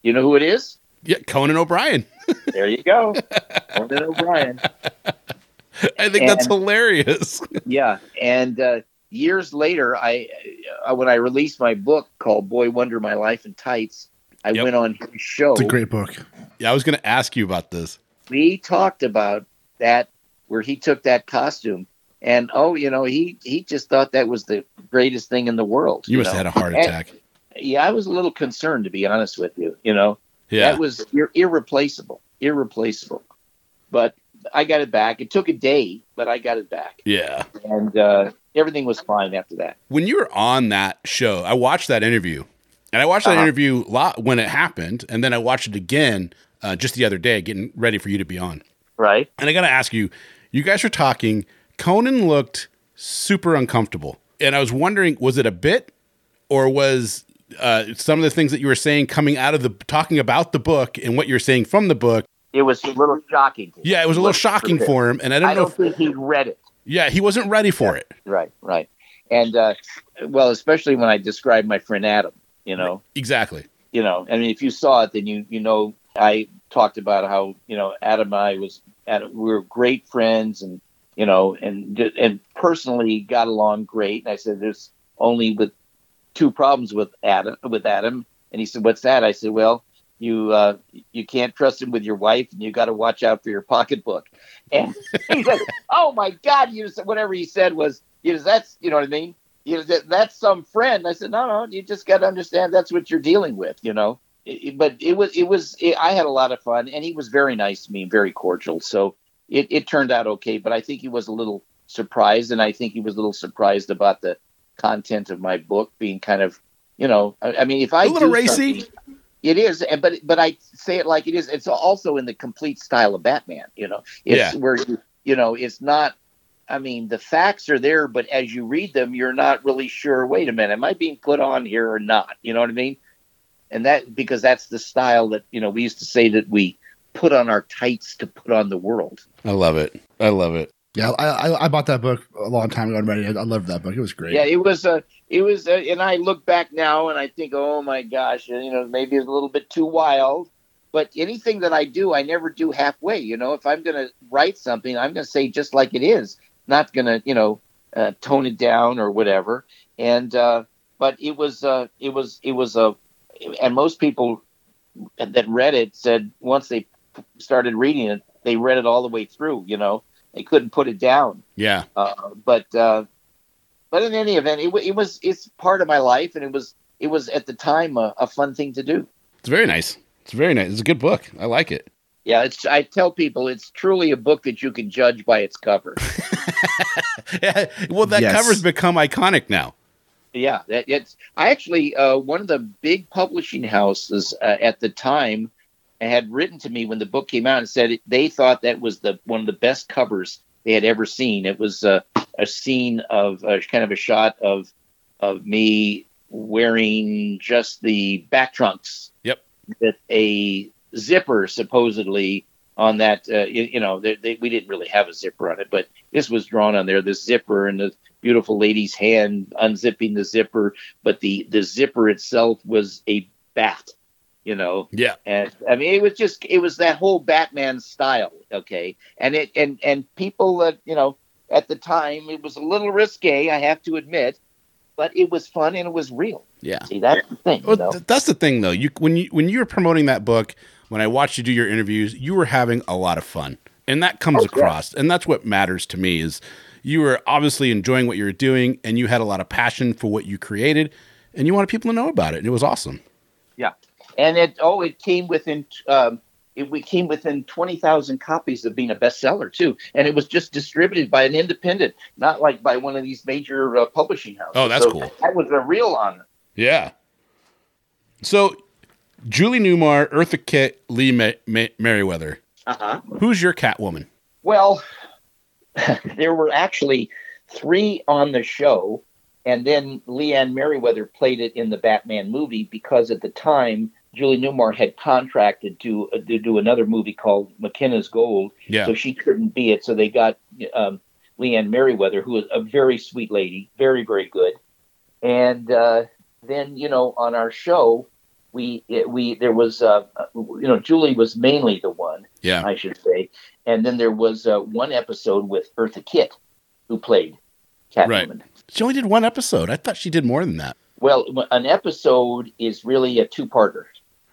You know who it is? Yeah, Conan O'Brien. There you go. Conan O'Brien. I think that's hilarious. Yeah. And years later, when I released my book called Boy Wonder: My Life in Tights, I went on his show. It's a great book. Yeah, I was going to ask you about this. We talked about that, where he took that costume. And, oh, you know, he just thought that was the greatest thing in the world. You must have had a heart attack. Yeah, I was a little concerned, to be honest with you. You know, that was irreplaceable. But I got it back. It took a day, but I got it back. Yeah. And everything was fine after that. When you were on that show, I watched that interview. And I watched that interview a lot when it happened. And then I watched it again just the other day, getting ready for you to be on. Right. And I got to ask you, you guys were talking. Conan looked super uncomfortable. And I was wondering, was it a bit or was some of the things that you were saying coming out of the talking about the book and what you're saying from the book? It was a little shocking. Yeah, it was a little shocking for him. And I don't think he read it. Yeah, he wasn't ready for it. Right, right. And, well, especially when I described my friend Adam, you know. Exactly. You know, I mean, if you saw it, then you know, I talked about how, you know, Adam and I we were great friends and, you know, and personally got along great. And I said, there's only with two problems with Adam. And he said, what's that? I said, well, you can't trust him with your wife, and you got to watch out for your pocketbook. And he said, "Oh my God!" You just, whatever he said was, that's, you know what I mean? That's some friend. And I said, "No, you just got to understand that's what you're dealing with, you know." But I had a lot of fun, and he was very nice to me, and very cordial. So it turned out okay. But I think he was a little surprised, and I think he was a little surprised about the content of my book being kind of, you know, I mean, if I a little racy. It is, but I say it like it is. It's also in the complete style of Batman, you know. It's where, you know, it's not, I mean, the facts are there, but as you read them, you're not really sure, wait a minute, am I being put on here or not? You know what I mean? And that, because that's the style that, you know, we used to say that we put on our tights to put on the world. I love it. Yeah, I bought that book a long time ago already. I loved that book. It was great. Yeah, it was, and I look back now and I think, oh my gosh, you know, maybe it's a little bit too wild, but anything that I do, I never do halfway. You know, if I'm going to write something, I'm going to say just like it is, not going to, you know, tone it down or whatever. And, but and most people that read it said once they started reading it, they read it all the way through, you know. They couldn't put it down. Yeah. But in any event, it's part of my life, and it was at the time a fun thing to do. It's very nice. It's very nice. It's a good book. I like it. Yeah, I tell people it's truly a book that you can judge by its cover. Yeah. Well, that cover's become iconic now. Yeah, I actually one of the big publishing houses at the time had written to me when the book came out and said they thought that was one of the best covers they had ever seen. It was a scene of kind of a shot of me wearing just the back trunks. Yep. With a zipper supposedly on that. You know, we didn't really have a zipper on it, but this was drawn on there. This zipper and the beautiful lady's hand unzipping the zipper, but the zipper itself was a bat. You know, yeah, and I mean, it was that whole Batman style, okay, and people that you know at the time it was a little risque, I have to admit, but it was fun and it was real. Yeah, see, that's the thing. Well, that's the thing, though. When you were promoting that book, when I watched you do your interviews, you were having a lot of fun, and that comes across, and that's what matters to me is you were obviously enjoying what you were doing, and you had a lot of passion for what you created, and you wanted people to know about it, and it was awesome. Yeah. And it came within we came within 20,000 copies of being a bestseller too, and it was just distributed by an independent, not like by one of these major publishing houses. Oh, that's cool. That was a real honor. Yeah. So, Julie Newmar, Eartha Kitt, Lee Meriwether. Uh-huh. Who's your Catwoman? Well, there were actually three on the show. And then Leanne Meriwether played it in the Batman movie because at the time Julie Newmar had contracted to do another movie called McKenna's Gold, so she couldn't be it. So they got Leanne Meriwether, who was a very sweet lady, very very good. And then you know on our show, we there was you know Julie was mainly the one, I should say, and then there was one episode with Eartha Kitt, who played Catwoman. Right. She only did one episode. I thought she did more than that. Well, an episode is really a two-parter.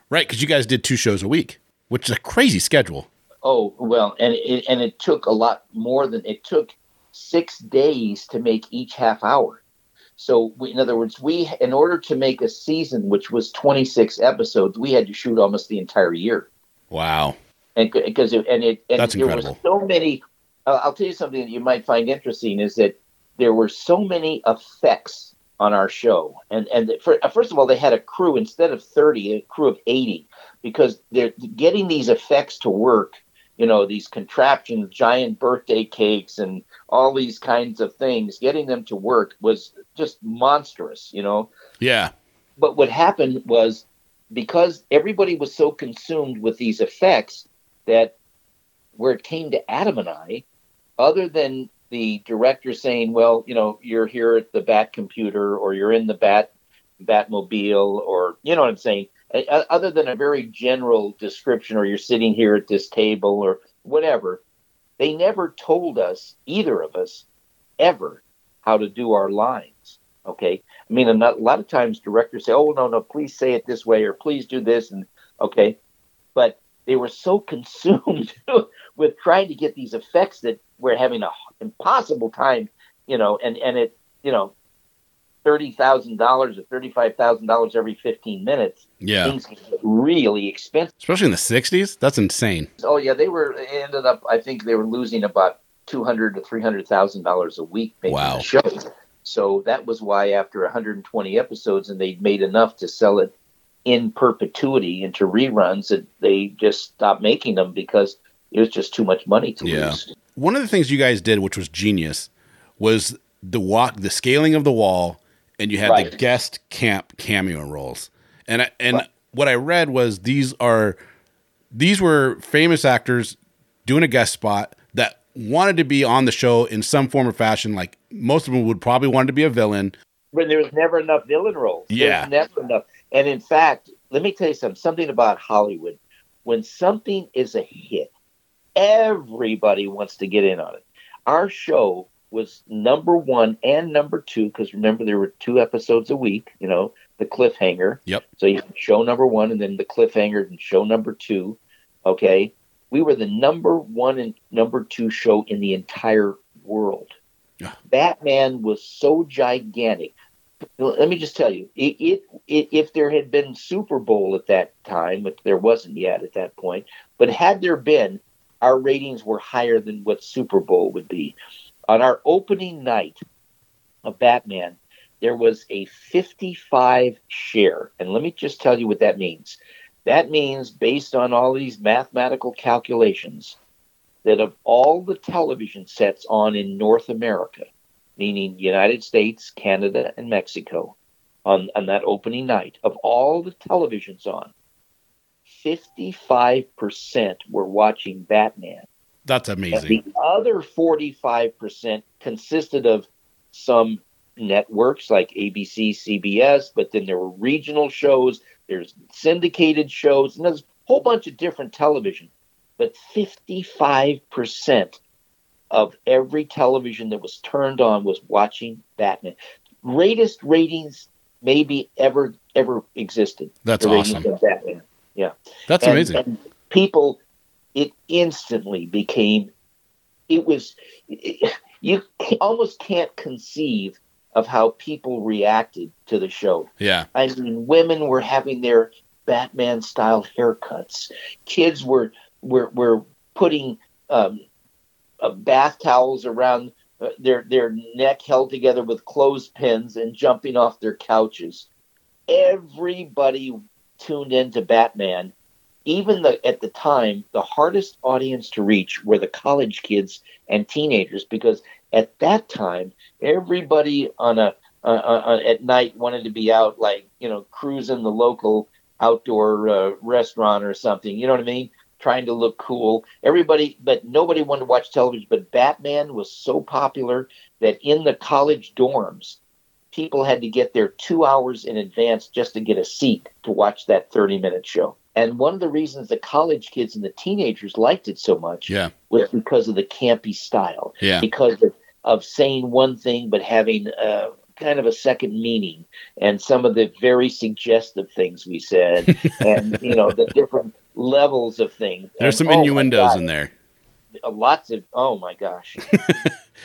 Right, because you guys did two shows a week, which is a crazy schedule. Oh, well, and it took a lot more than... It took 6 days to make each half hour. So, in other words, in order to make a season, which was 26 episodes, we had to shoot almost the entire year. Wow. That's incredible. There were so many. I'll tell you something that you might find interesting is that there were so many effects on our show, first of all, they had a crew instead of 30, a crew of 80, because they're getting these effects to work. You know, these contraptions, giant birthday cakes, and all these kinds of things. Getting them to work was just monstrous. You know. Yeah. But what happened was, because everybody was so consumed with these effects, that where it came to Adam and I, other than the director saying, well, you know, you're here at the Bat computer, or you're in the Batmobile, or, you know what I'm saying, other than a very general description, or you're sitting here at this table, or whatever, they never told us, either of us, ever, how to do our lines. Okay, I mean, a lot of times directors say, oh, no, please say it this way, or please do this. And okay, but they were so consumed with trying to get these effects that we're having an impossible time, you know, and it, you know, $30,000 or $35,000 every 15 minutes. Yeah. Things get really expensive. Especially in the 60s? That's insane. Oh, yeah, they ended up losing about $200,000 to $300,000 a week making the show. So that was why after 120 episodes, and they'd made enough to sell it in perpetuity into reruns, that they just stopped making them because it was just too much money to lose. One of the things you guys did, which was genius, was the scaling of the wall, and you had the guest cameo roles. And what I read was these were famous actors doing a guest spot that wanted to be on the show in some form or fashion. Like, most of them would probably want to be a villain. But there was never enough villain roles. Yeah. There was never enough. And in fact, let me tell you something about Hollywood. When something is a hit, everybody wants to get in on it. Our show was #1 and #2, because remember, there were 2 episodes a week, you know, the cliffhanger. Yep. So you had show #1 and then the cliffhanger and show #2. Okay. We were the #1 and #2 show in the entire world. Yeah. Batman was so gigantic. Let me just tell you, if there had been Super Bowl at that time, which there wasn't yet at that point, but had there been, our ratings were higher than what Super Bowl would be. On our opening night of Batman, there was a 55% share. And let me just tell you what that means. That means, based on all these mathematical calculations, that of all the television sets on in North America, meaning United States, Canada, and Mexico, on that opening night, of all the televisions on, 55% were watching Batman. That's amazing. And the other 45% consisted of some networks like ABC, CBS, but then there were regional shows, there's syndicated shows, and there's a whole bunch of different television. But 55% of every television that was turned on was watching Batman. Greatest ratings maybe ever existed. That's awesome. Of Batman. Yeah. That's amazing. And people, it instantly became, you almost can't conceive of how people reacted to the show. Yeah. I mean, women were having their Batman-style haircuts. Kids were putting bath towels around their neck, held together with clothespins, and jumping off their couches. Everybody tuned into Batman. Even at the time, the hardest audience to reach were the college kids and teenagers, because at that time, everybody at night wanted to be out, like, you know, cruising the local outdoor restaurant or something. You know what I mean? Trying to look cool. Everybody, but nobody wanted to watch television. But Batman was so popular that in the college dorms, people had to get there 2 hours in advance just to get a seat to watch that 30-minute show. And one of the reasons the college kids and the teenagers liked it so much was because of the campy style, because of saying one thing but having kind of a second meaning, and some of the very suggestive things we said, and, you know, the different levels of things. There's some innuendos in there. Lots of, oh, my gosh.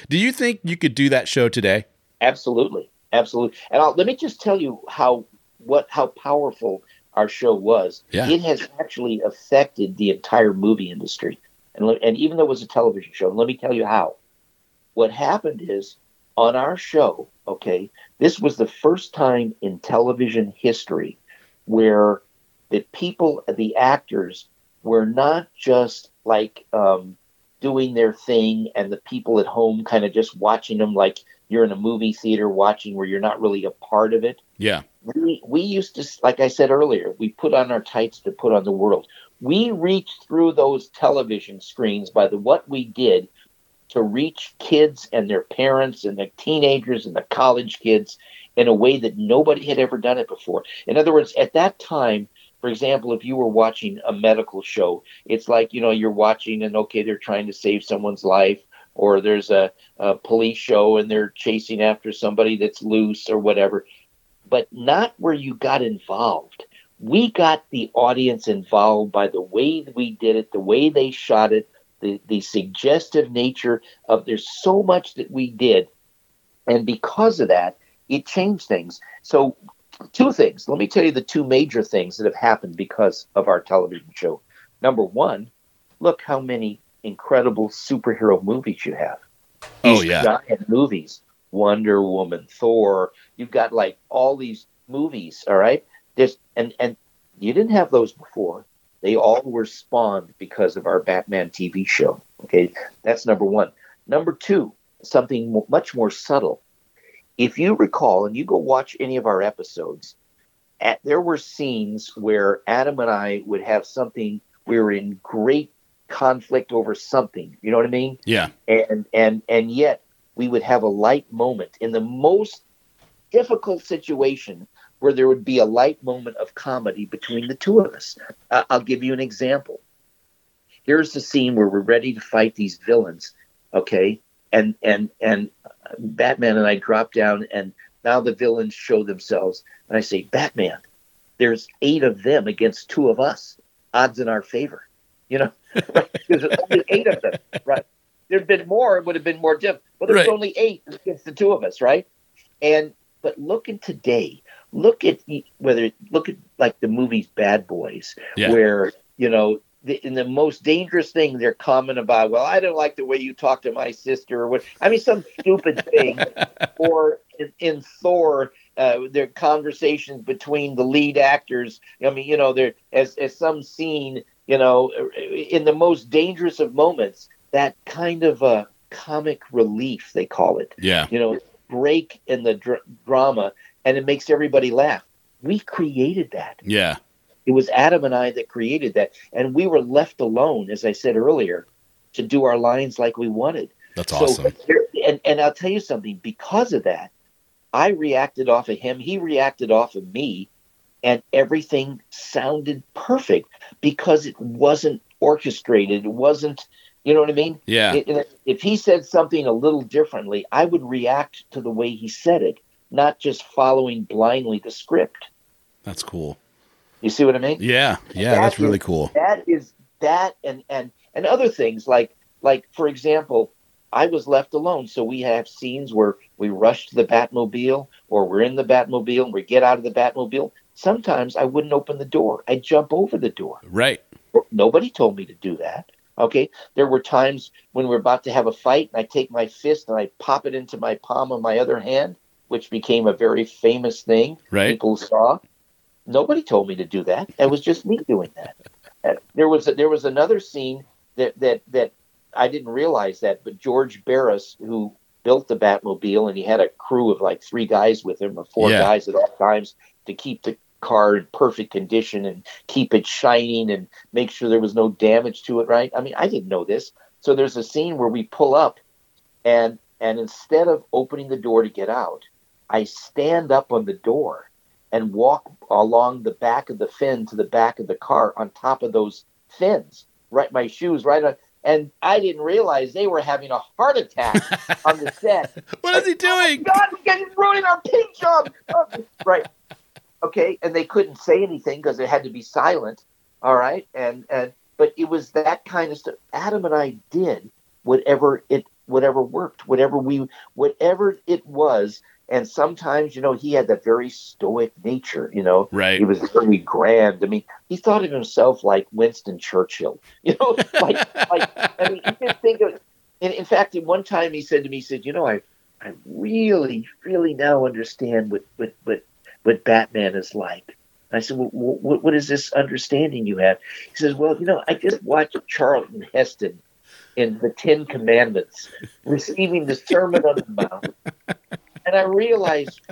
Do you think you could do that show today? Absolutely. Absolutely. And let me just tell you how powerful our show was, it has actually affected the entire movie industry. And even though it was a television show, let me tell you how. What happened is, on our show, okay, this was the first time in television history where the people, the actors, were not just like doing their thing and the people at home kind of just watching them like you're in a movie theater watching where you're not really a part of it. Yeah. We used to, like I said earlier, we put on our tights to put on the world. We reached through those television screens by what we did to reach kids and their parents and the teenagers and the college kids in a way that nobody had ever done it before. In other words, at that time, for example, if you were watching a medical show, it's like, you know, you're watching and, okay, they're trying to save someone's life, or there's a police show and they're chasing after somebody that's loose or whatever, but not where you got involved. We got the audience involved by the way we did it, the way they shot it, the suggestive nature of there's so much that we did. And because of that, it changed things. So two things. Let me tell you the two major things that have happened because of our television show. Number one, look how many incredible superhero movies you have. Oh, yeah. Giant movies. Wonder Woman, Thor. You've got like all these movies, all right? And you didn't have those before. They all were spawned because of our Batman TV show. Okay, that's number one. Number two, something much more subtle. If you recall, and you go watch any of our episodes, there were scenes where Adam and I would have something. We were in great conflict over something. You know what I mean? Yeah. And yet we would have a light moment in the most difficult situation where there would be a light moment of comedy between the two of us. I'll give you an example. Here's the scene where we're ready to fight these villains. Okay. And Batman and I drop down, and now the villains show themselves. And I say, Batman, there's 8 of them against 2 of us. Odds in our favor. You know, right? There's only 8 of them. Right? There'd been more, it would have been more difficult. But there's only 8 against the 2 of us, right? But look at today. Look at like the movies Bad Boys, where, you know, in the most dangerous thing they're comment about, well, I don't like the way you talk to my sister, or what, I mean, some stupid thing. Or in Thor, their conversations between the lead actors. I mean, you know, there as some scene, you know, in the most dangerous of moments, that kind of a comic relief, they call it. Yeah. You know, break in the drama, and it makes everybody laugh. We created that. Yeah. It was Adam and I that created that. And we were left alone, as I said earlier, to do our lines like we wanted. That's awesome. And I'll tell you something. Because of that, I reacted off of him. He reacted off of me. And everything sounded perfect because it wasn't orchestrated. It wasn't, you know what I mean? Yeah. If he said something a little differently, I would react to the way he said it, not just following blindly the script. That's cool. You see what I mean? Yeah, that's really cool. That is that, and other things like for example, I was left alone, so we have scenes where we rush to the Batmobile, or we're in the Batmobile and we get out of the Batmobile. Sometimes I wouldn't open the door; I'd jump over the door. Right. Nobody told me to do that. Okay. There were times when we're about to have a fight, and I take my fist and I pop it into my palm of my other hand, which became a very famous thing. Right. People saw. Nobody told me to do that. It was just me doing that. There was another scene that I didn't realize that, but George Barris, who built the Batmobile, and he had a crew of like 3 guys with him, or 4 guys at all times, to keep the car in perfect condition and keep it shining and make sure there was no damage to it, right? I mean, I didn't know this. So there's a scene where we pull up, and instead of opening the door to get out, I stand up on the door and walk along the back of the fin to the back of the car on top of those fins, right? My shoes right on. And I didn't realize they were having a heart attack on the set. What is he doing? Oh God, he's ruining our paint job. Right. Okay. And they couldn't say anything because it had to be silent. All right. But it was that kind of stuff. Adam and I did whatever it whatever worked, whatever it was. And sometimes, he had that very stoic nature, Right. He was very grand. I mean, he thought of himself like Winston Churchill, you can think of, and in fact, at one time he said to me, I really, really now understand what Batman is like. I said, well, what is this understanding you have? He says, I just watched Charlton Heston in The Ten Commandments receiving the Sermon on the Mount. And I realized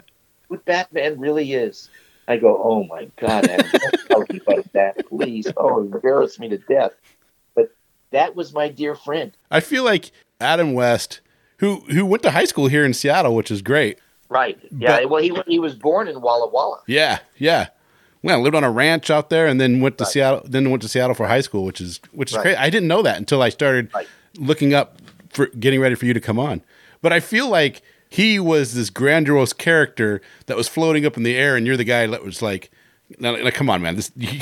what Batman really is. I go, oh, my God, I don't tell you about that, please. Oh, embarrass me to death. But that was my dear friend. I feel like Adam West, who went to high school here in Seattle, which is great. Right. Yeah. But, he was born in Walla Walla. Yeah. Yeah. Well, lived on a ranch out there and then went to Seattle. Then went to Seattle for high school, which is crazy. I didn't know that until I started looking up for getting ready for you to come on. But I feel like he was this grandiose character that was floating up in the air, and you're the guy that was like, no, "Come on, man! You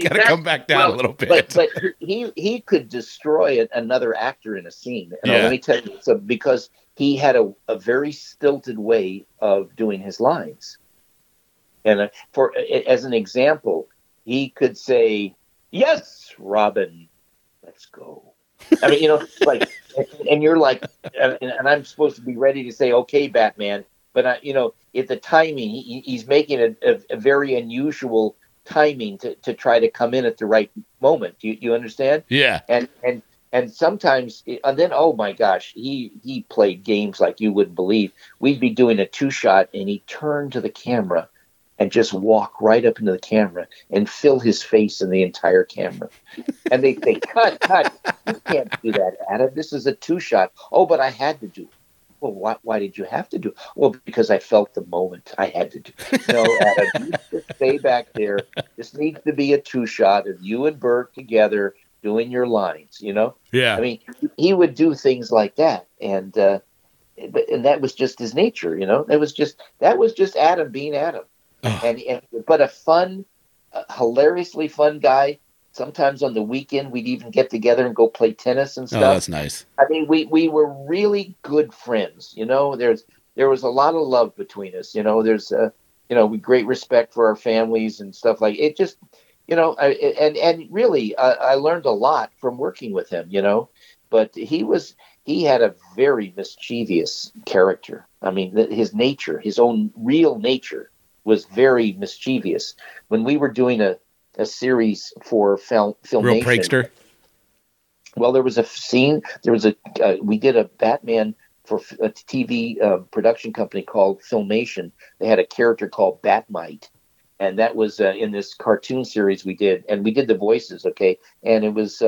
got to come back down a little bit." But he could destroy another actor in a scene, and let me tell you, so because he had a very stilted way of doing his lines. And as an example, he could say, "Yes, Robin, let's go." I mean, and you're like, and I'm supposed to be ready to say, "Okay, Batman," but at the timing, he's making a very unusual timing to try to come in at the right moment. You understand? Yeah. And sometimes, and then, oh my gosh, he played games like you wouldn't believe. We'd be doing a two shot, and he turned to the camera and just walk right up into the camera and fill his face in the entire camera. And they say, cut, you can't do that, Adam. This is a two-shot. Oh, but I had to do it. Well, why did you have to do it? Well, because I felt the moment I had to do it. No, Adam, you just stay back there. This needs to be a two-shot of you and Bert together doing your lines, Yeah. I mean, he would do things like that. And that was just his nature, That was just Adam being Adam. Oh. But a fun, hilariously fun guy. Sometimes on the weekend, we'd even get together and go play tennis and stuff. Oh, that's nice. I mean, we were really good friends. There was a lot of love between us. There's great respect for our families and stuff like it. Just really, I learned a lot from working with him. But he had a very mischievous character. I mean, his nature, his own real nature, was very mischievous. When we were doing a series for Filmation, real prankster. Well, there was a scene. There was we did a Batman for a TV production company called Filmation. They had a character called Batmite, and that was in this cartoon series we did. And we did the voices, okay. And it was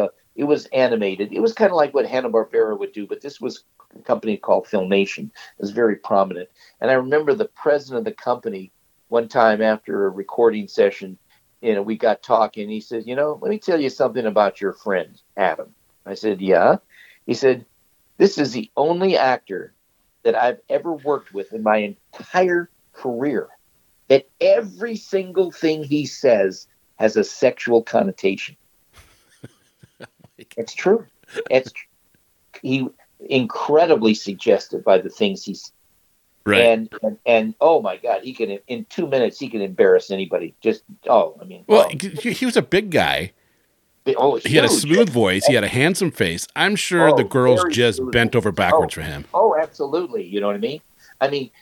animated. It was kind of like what Hanna-Barbera would do, but this was a company called Filmation. It was very prominent. And I remember the president of the company. One time after a recording session, we got talking. He said, let me tell you something about your friend, Adam. I said, yeah. He said, this is the only actor that I've ever worked with in my entire career that every single thing he says has a sexual connotation. It's true. He incredibly suggested by the things he said. Right. And oh my God, he can in 2 minutes he can embarrass anybody. He was a big guy. He had a smooth voice. He had a handsome face. I'm sure the girls just bent over backwards for him. Oh, absolutely. You know what I mean?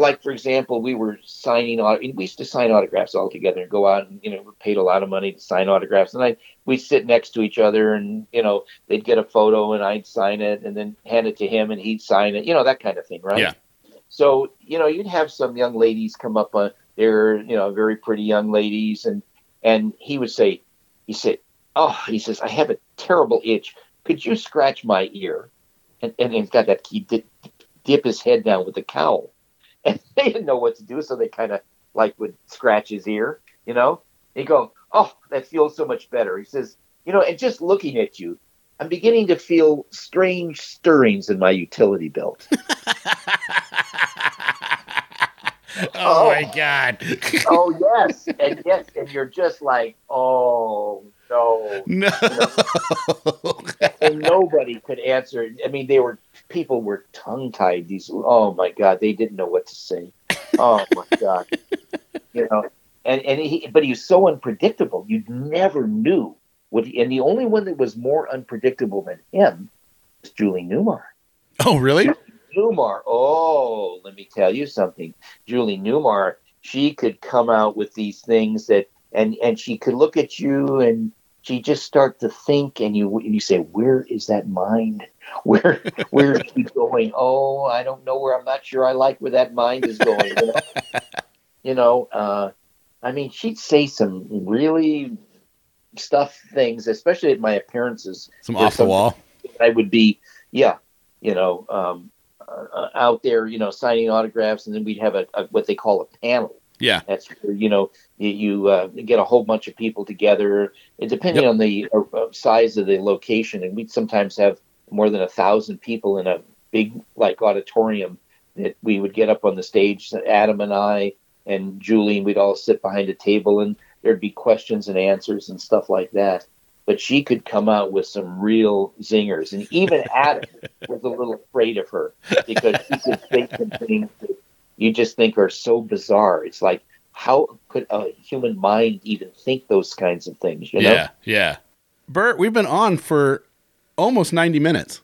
Like for example, we were signing. We used to sign autographs all together and go out and we paid a lot of money to sign autographs. And we'd sit next to each other, and they'd get a photo, and I'd sign it, and then hand it to him, and he'd sign it. That kind of thing, right? Yeah. So, you'd have some young ladies come up on there, very pretty young ladies. And he would say, I have a terrible itch. Could you scratch my ear? And he's got that, he did dip his head down with the cowl. And they didn't know what to do. So they kind of would scratch his ear, He'd go, oh, that feels so much better. He says, and just looking at you, I'm beginning to feel strange stirrings in my utility belt. Oh my God. Oh yes. And you're just like, oh So, no. So nobody could answer. I mean, people were tongue-tied. Oh my God, they didn't know what to say. Oh my God, you know. But he was so unpredictable. You never knew what. And the only one that was more unpredictable than him was Julie Newmar. Oh, really? Newmar. Oh, let me tell you something. Julie Newmar. She could come out with these things that, and she could look at you and she just start to think, and you say, where is that mind? Where is she going? Oh, I don't know where. I'm not sure I like where that mind is going. She'd say some really stuff things, especially at my appearances. Some off the wall. I would be, out there, signing autographs, and then we'd have a what they call a panel. Yeah, that's where you get a whole bunch of people together, depending on the size of the location, and we'd sometimes have more than 1,000 people in a big auditorium that we would get up on the stage. Adam and I and Julie, and we'd all sit behind a table, and there'd be questions and answers and stuff like that. But she could come out with some real zingers. And even Adam was a little afraid of her because she could say some things that you just think are so bizarre. It's like, how could a human mind even think those kinds of things, you know? Yeah, yeah. Burt, we've been on for almost 90 minutes.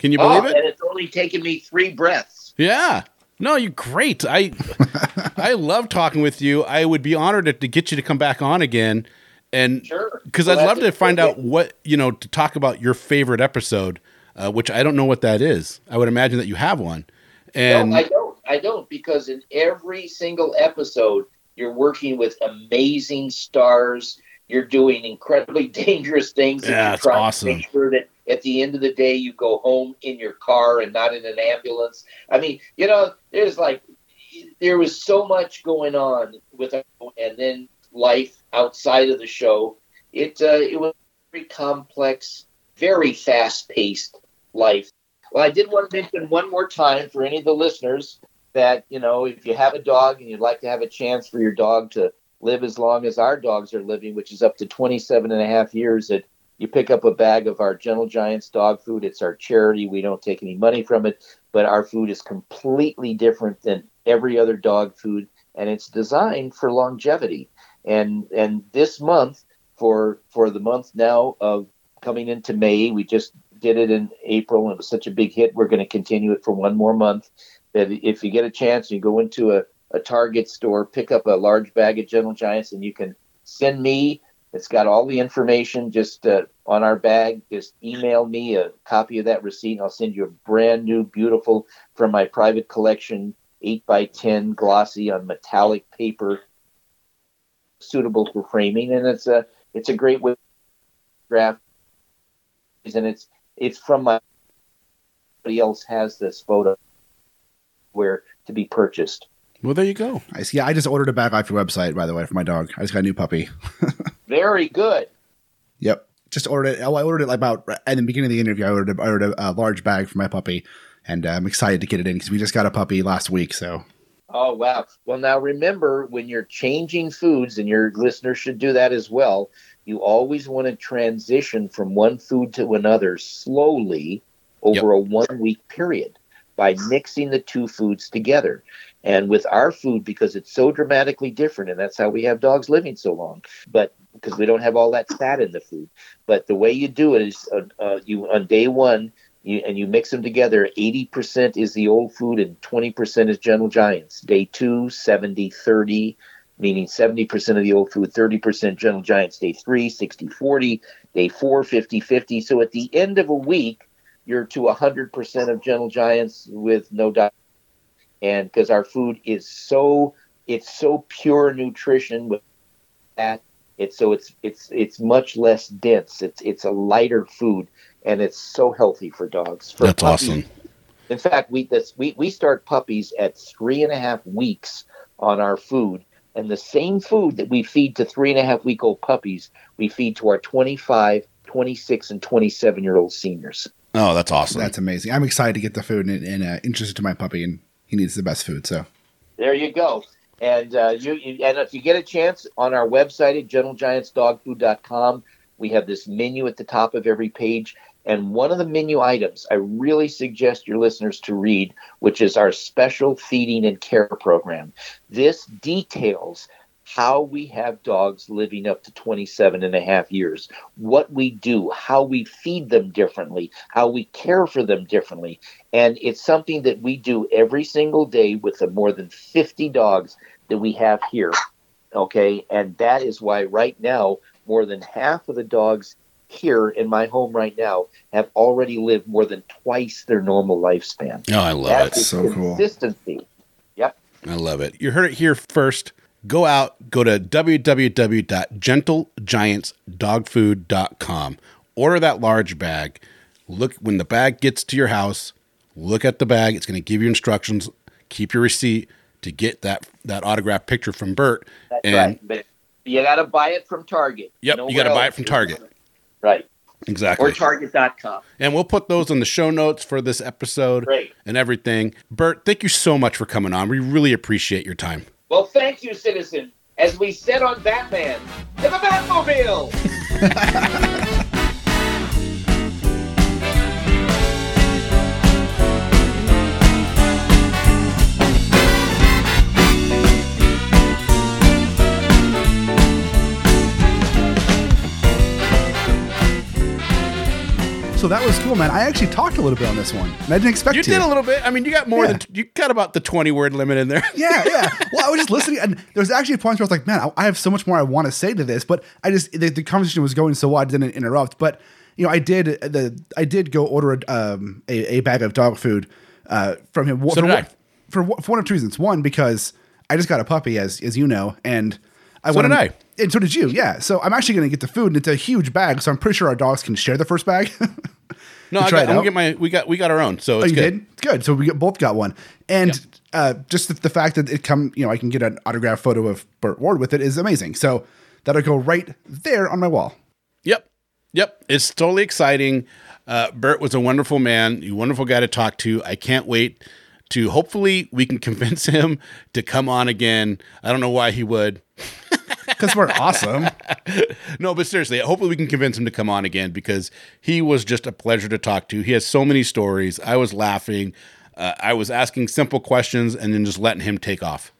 Can you believe it? And it's only taken me 3 breaths. Yeah. No, you're great. I love talking with you. I would be honored to get you to come back on again. And because I'd love to find out what, to talk about your favorite episode, which I don't know what that is. I would imagine that you have one. And no, I don't, because in every single episode, you're working with amazing stars. You're doing incredibly dangerous things. Yeah, that's awesome. Make sure that at the end of the day, you go home in your car and not in an ambulance. I mean, there was so much going on with, and then life outside of the show, it was very complex, very fast-paced life. Well, I did want to mention one more time for any of the listeners that, if you have a dog and you'd like to have a chance for your dog to live as long as our dogs are living, which is up to 27 and a half years, that you pick up a bag of our Gentle Giants dog food. It's our charity. We don't take any money from it, but our food is completely different than every other dog food, and it's designed for longevity. And this month, for the month now of coming into May, we just did it in April, and it was such a big hit. We're going to continue it for one more month. That if you get a chance, you go into a Target store, pick up a large bag of Gentle Giants, and you can send me. It's got all the information just on our bag. Just email me a copy of that receipt, and I'll send you a brand new, beautiful, from my private collection, 8x10 glossy on metallic paper, suitable for framing, and it's a great way to draft, and it's from my. Somebody else has this photo where to be purchased. Well, there you go. I see. I just ordered a bag off your website, by the way, for my dog. I just got a new puppy. Very good. Yep, just ordered it. Oh, I ordered it about at the beginning of the interview. I ordered a large bag for my puppy, and I'm excited to get it in because we just got a puppy last week, so. Oh, wow. Well, now remember, when you're changing foods, and your listeners should do that as well, you always want to transition from one food to another slowly over a one-week period by mixing the two foods together. And with our food, because it's so dramatically different, and that's how we have dogs living so long, but because we don't have all that fat in the food. But the way you do it is you on day one, you mix them together. 80% is the old food and 20% is Gentle Giants. Day 2, 70-30, meaning 70% of the old food, 30% Gentle Giants. Day 3, 60-40. Day 4, 50-50. So at the end of a week, you're to 100% of Gentle Giants with no diet. And because our food is so pure nutrition with fat, it's much less dense. It's a lighter food. And it's so healthy for dogs. That's awesome. In fact, we start puppies at 3.5 weeks on our food. And the same food that we feed to 3.5-week-old puppies, we feed to our 25, 26, and 27-year-old seniors. Oh, that's awesome. That's amazing. I'm excited to get the food and interested to my puppy, and he needs the best food. So there you go. And if you get a chance, on our website at gentlegiantsdogfood.com, We have this menu at the top of every page. And one of the menu items I really suggest your listeners to read, which is our special feeding and care program. This details how we have dogs living up to 27 and a half years, what we do, how we feed them differently, how we care for them differently. And it's something that we do every single day with the more than 50 dogs that we have here. Okay. And that is why right now, more than half of the dogs here in my home right now have already lived more than twice their normal lifespan. Oh, I love that. It's so cool. Consistency. Yep. I love it. You heard it here first. Go out, go to www.gentlegiantsdogfood.com. Order that large bag. Look, when the bag gets to your house, look at the bag. It's going to give you instructions. Keep your receipt to get that autographed picture from Burt. That's right. But you got to buy it from Target. Yep, you got to buy it from Target. Right. Exactly. Or Target.com. And we'll put those in the show notes for this episode. Great. And everything. Burt, thank you so much for coming on. We really appreciate your time. Well, thank you, citizen. As we said on Batman, to the Batmobile! So that was cool, man. I actually talked a little bit on this one. And I didn't expect you to. You did a little bit. I mean, you got more than you got about the 20-word limit in there. Yeah. Well, I was just listening, and there was actually a point where I was like, "Man, I have so much more I want to say to this," but I just the conversation was going so well I didn't interrupt. But you know, I did go order a bag of dog food from him. So for one of two reasons. One, because I just got a puppy, as you know, and and so did you, yeah. So I'm actually going to get the food, and it's a huge bag, so I'm pretty sure our dogs can share the first bag. No, we got our own, so it's good. You did? It's good. So both got one. And just the fact that I can get an autographed photo of Burt Ward with it is amazing. So that'll go right there on my wall. Yep. It's totally exciting. Burt was a wonderful man, a wonderful guy to talk to. I can't wait to hopefully we can convince him to come on again. I don't know why he would. Because we're awesome. No, but seriously, hopefully we can convince him to come on again because he was just a pleasure to talk to. He has so many stories. I was laughing. I was asking simple questions and then just letting him take off.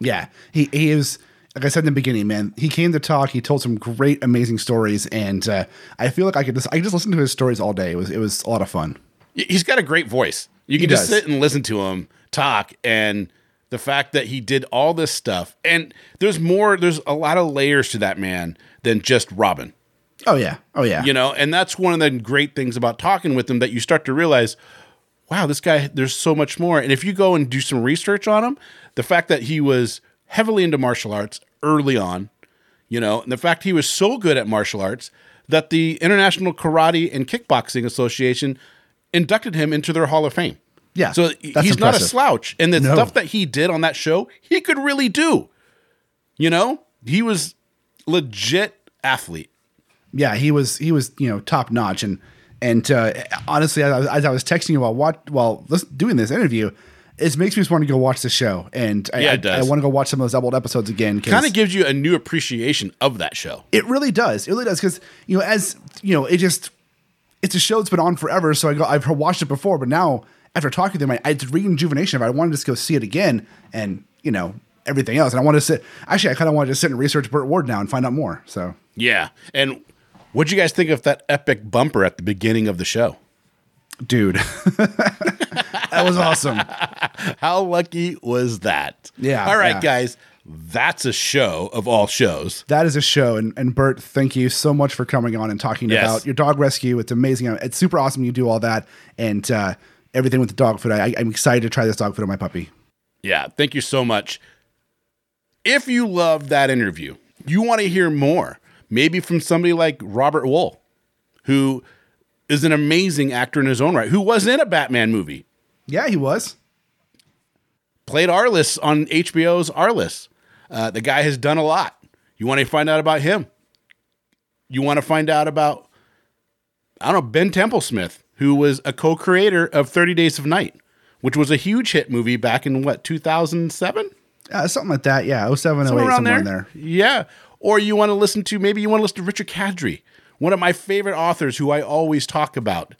Yeah, he is, like I said in the beginning, man, he came to talk. He told some great, amazing stories. And I feel like I could just listen to his stories all day. It was a lot of fun. He's got a great voice. You can just sit and listen to him talk, and the fact that he did all this stuff, and there's a lot of layers to that man than just Robin. Oh yeah. You know, and that's one of the great things about talking with him, that you start to realize, wow, this guy, there's so much more. And if you go and do some research on him, the fact that he was heavily into martial arts early on, you know, and the fact he was so good at martial arts that the International Karate and Kickboxing Association inducted him into their Hall of Fame. Yeah. So he's impressive. Not a slouch. And the stuff that he did on that show, he could really do. You know? He was legit athlete. Yeah, he was, you know, top notch. And honestly, as I was texting you while doing this interview, it makes me just want to go watch the show. And I want to go watch some of those old episodes again. Kind of gives you a new appreciation of that show. It really does. It really does. Because, you know, it's a show that's been on forever. So I've watched it before, but now after talking to them, it's rejuvenation of it. I wanted to just go see it again and, you know, everything else. And I kind of wanted to sit and research Burt Ward now and find out more. So, yeah. And what'd you guys think of that epic bumper at the beginning of the show? Dude, that was awesome. How lucky was that? Yeah. All right, guys, that's a show of all shows. That is a show. And Burt, thank you so much for coming on and talking about your dog rescue. It's amazing. It's super awesome. You do all that. And, everything with the dog food. I'm excited to try this dog food on my puppy. Yeah. Thank you so much. If you loved that interview, you want to hear more, maybe from somebody like Robert Wool, who is an amazing actor in his own right, who was in a Batman movie. Yeah, he was. Played Arliss on HBO's Arliss. The guy has done a lot. You want to find out about him. You want to find out about, I don't know, Ben Temple-Smith, who was a co-creator of 30 Days of Night, which was a huge hit movie back in, 2007? Something like that, yeah, 07, 08, somewhere in there. Yeah, or you want to listen to Richard Cadre, One of my favorite authors who I always talk about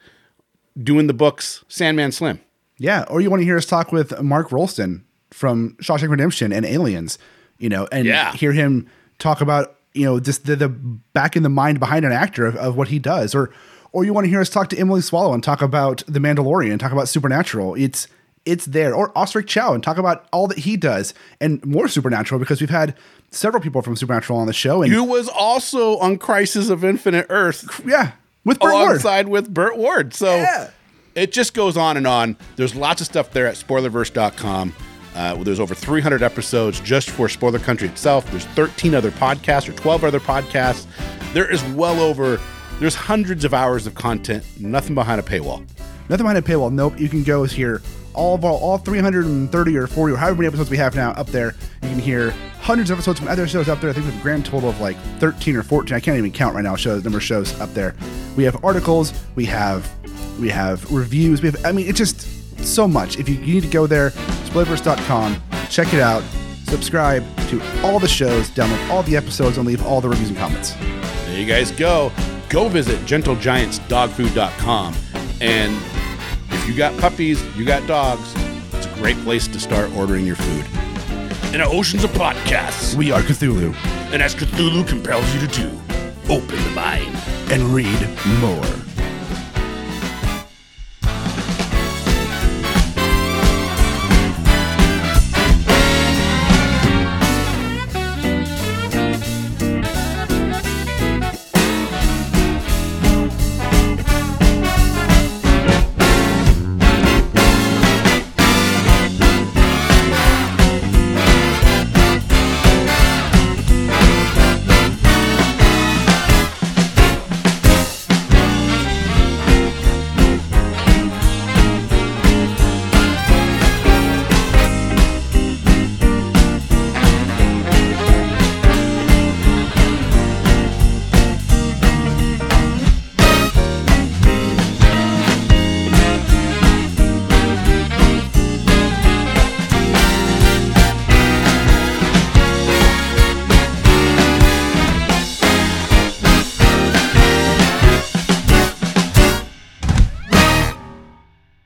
doing the books, Sandman Slim. Yeah, or you want to hear us talk with Mark Rolston from Shawshank Redemption and Aliens, you know, and hear him talk about, you know, just the back in the mind behind an actor of what he does. Or you want to hear us talk to Emily Swallow and talk about The Mandalorian, talk about Supernatural. It's there. Or Osric Chow and talk about all that he does and more Supernatural, because we've had several people from Supernatural on the show. And who was also on Crisis of Infinite Earth. Yeah. With Burt Ward. Alongside with Burt Ward. So it just goes on and on. There's lots of stuff there at spoilerverse.com. There's over 300 episodes just for Spoiler Country itself. There's 13 other podcasts or 12 other podcasts. There is well over, there's hundreds of hours of content. Nothing behind a paywall. Nothing behind a paywall. Nope. You can go here. All of our, all 330 or 40 or however many episodes we have now up there, you can hear hundreds of episodes from other shows up there. I think we have a grand total of like 13 or 14. I can't even count right now. Number of shows up there. We have articles. We have reviews. I mean, it's just so much. If you need to go there, spoilerverse.com, check it out, subscribe to all the shows, download all the episodes, and leave all the reviews and comments. There you guys go. Go visit GentleGiantsDogFood.com, and if you got puppies, you got dogs, it's a great place to start ordering your food. In our oceans of podcasts, we are Cthulhu. And as Cthulhu compels you to do, open the mind and read more.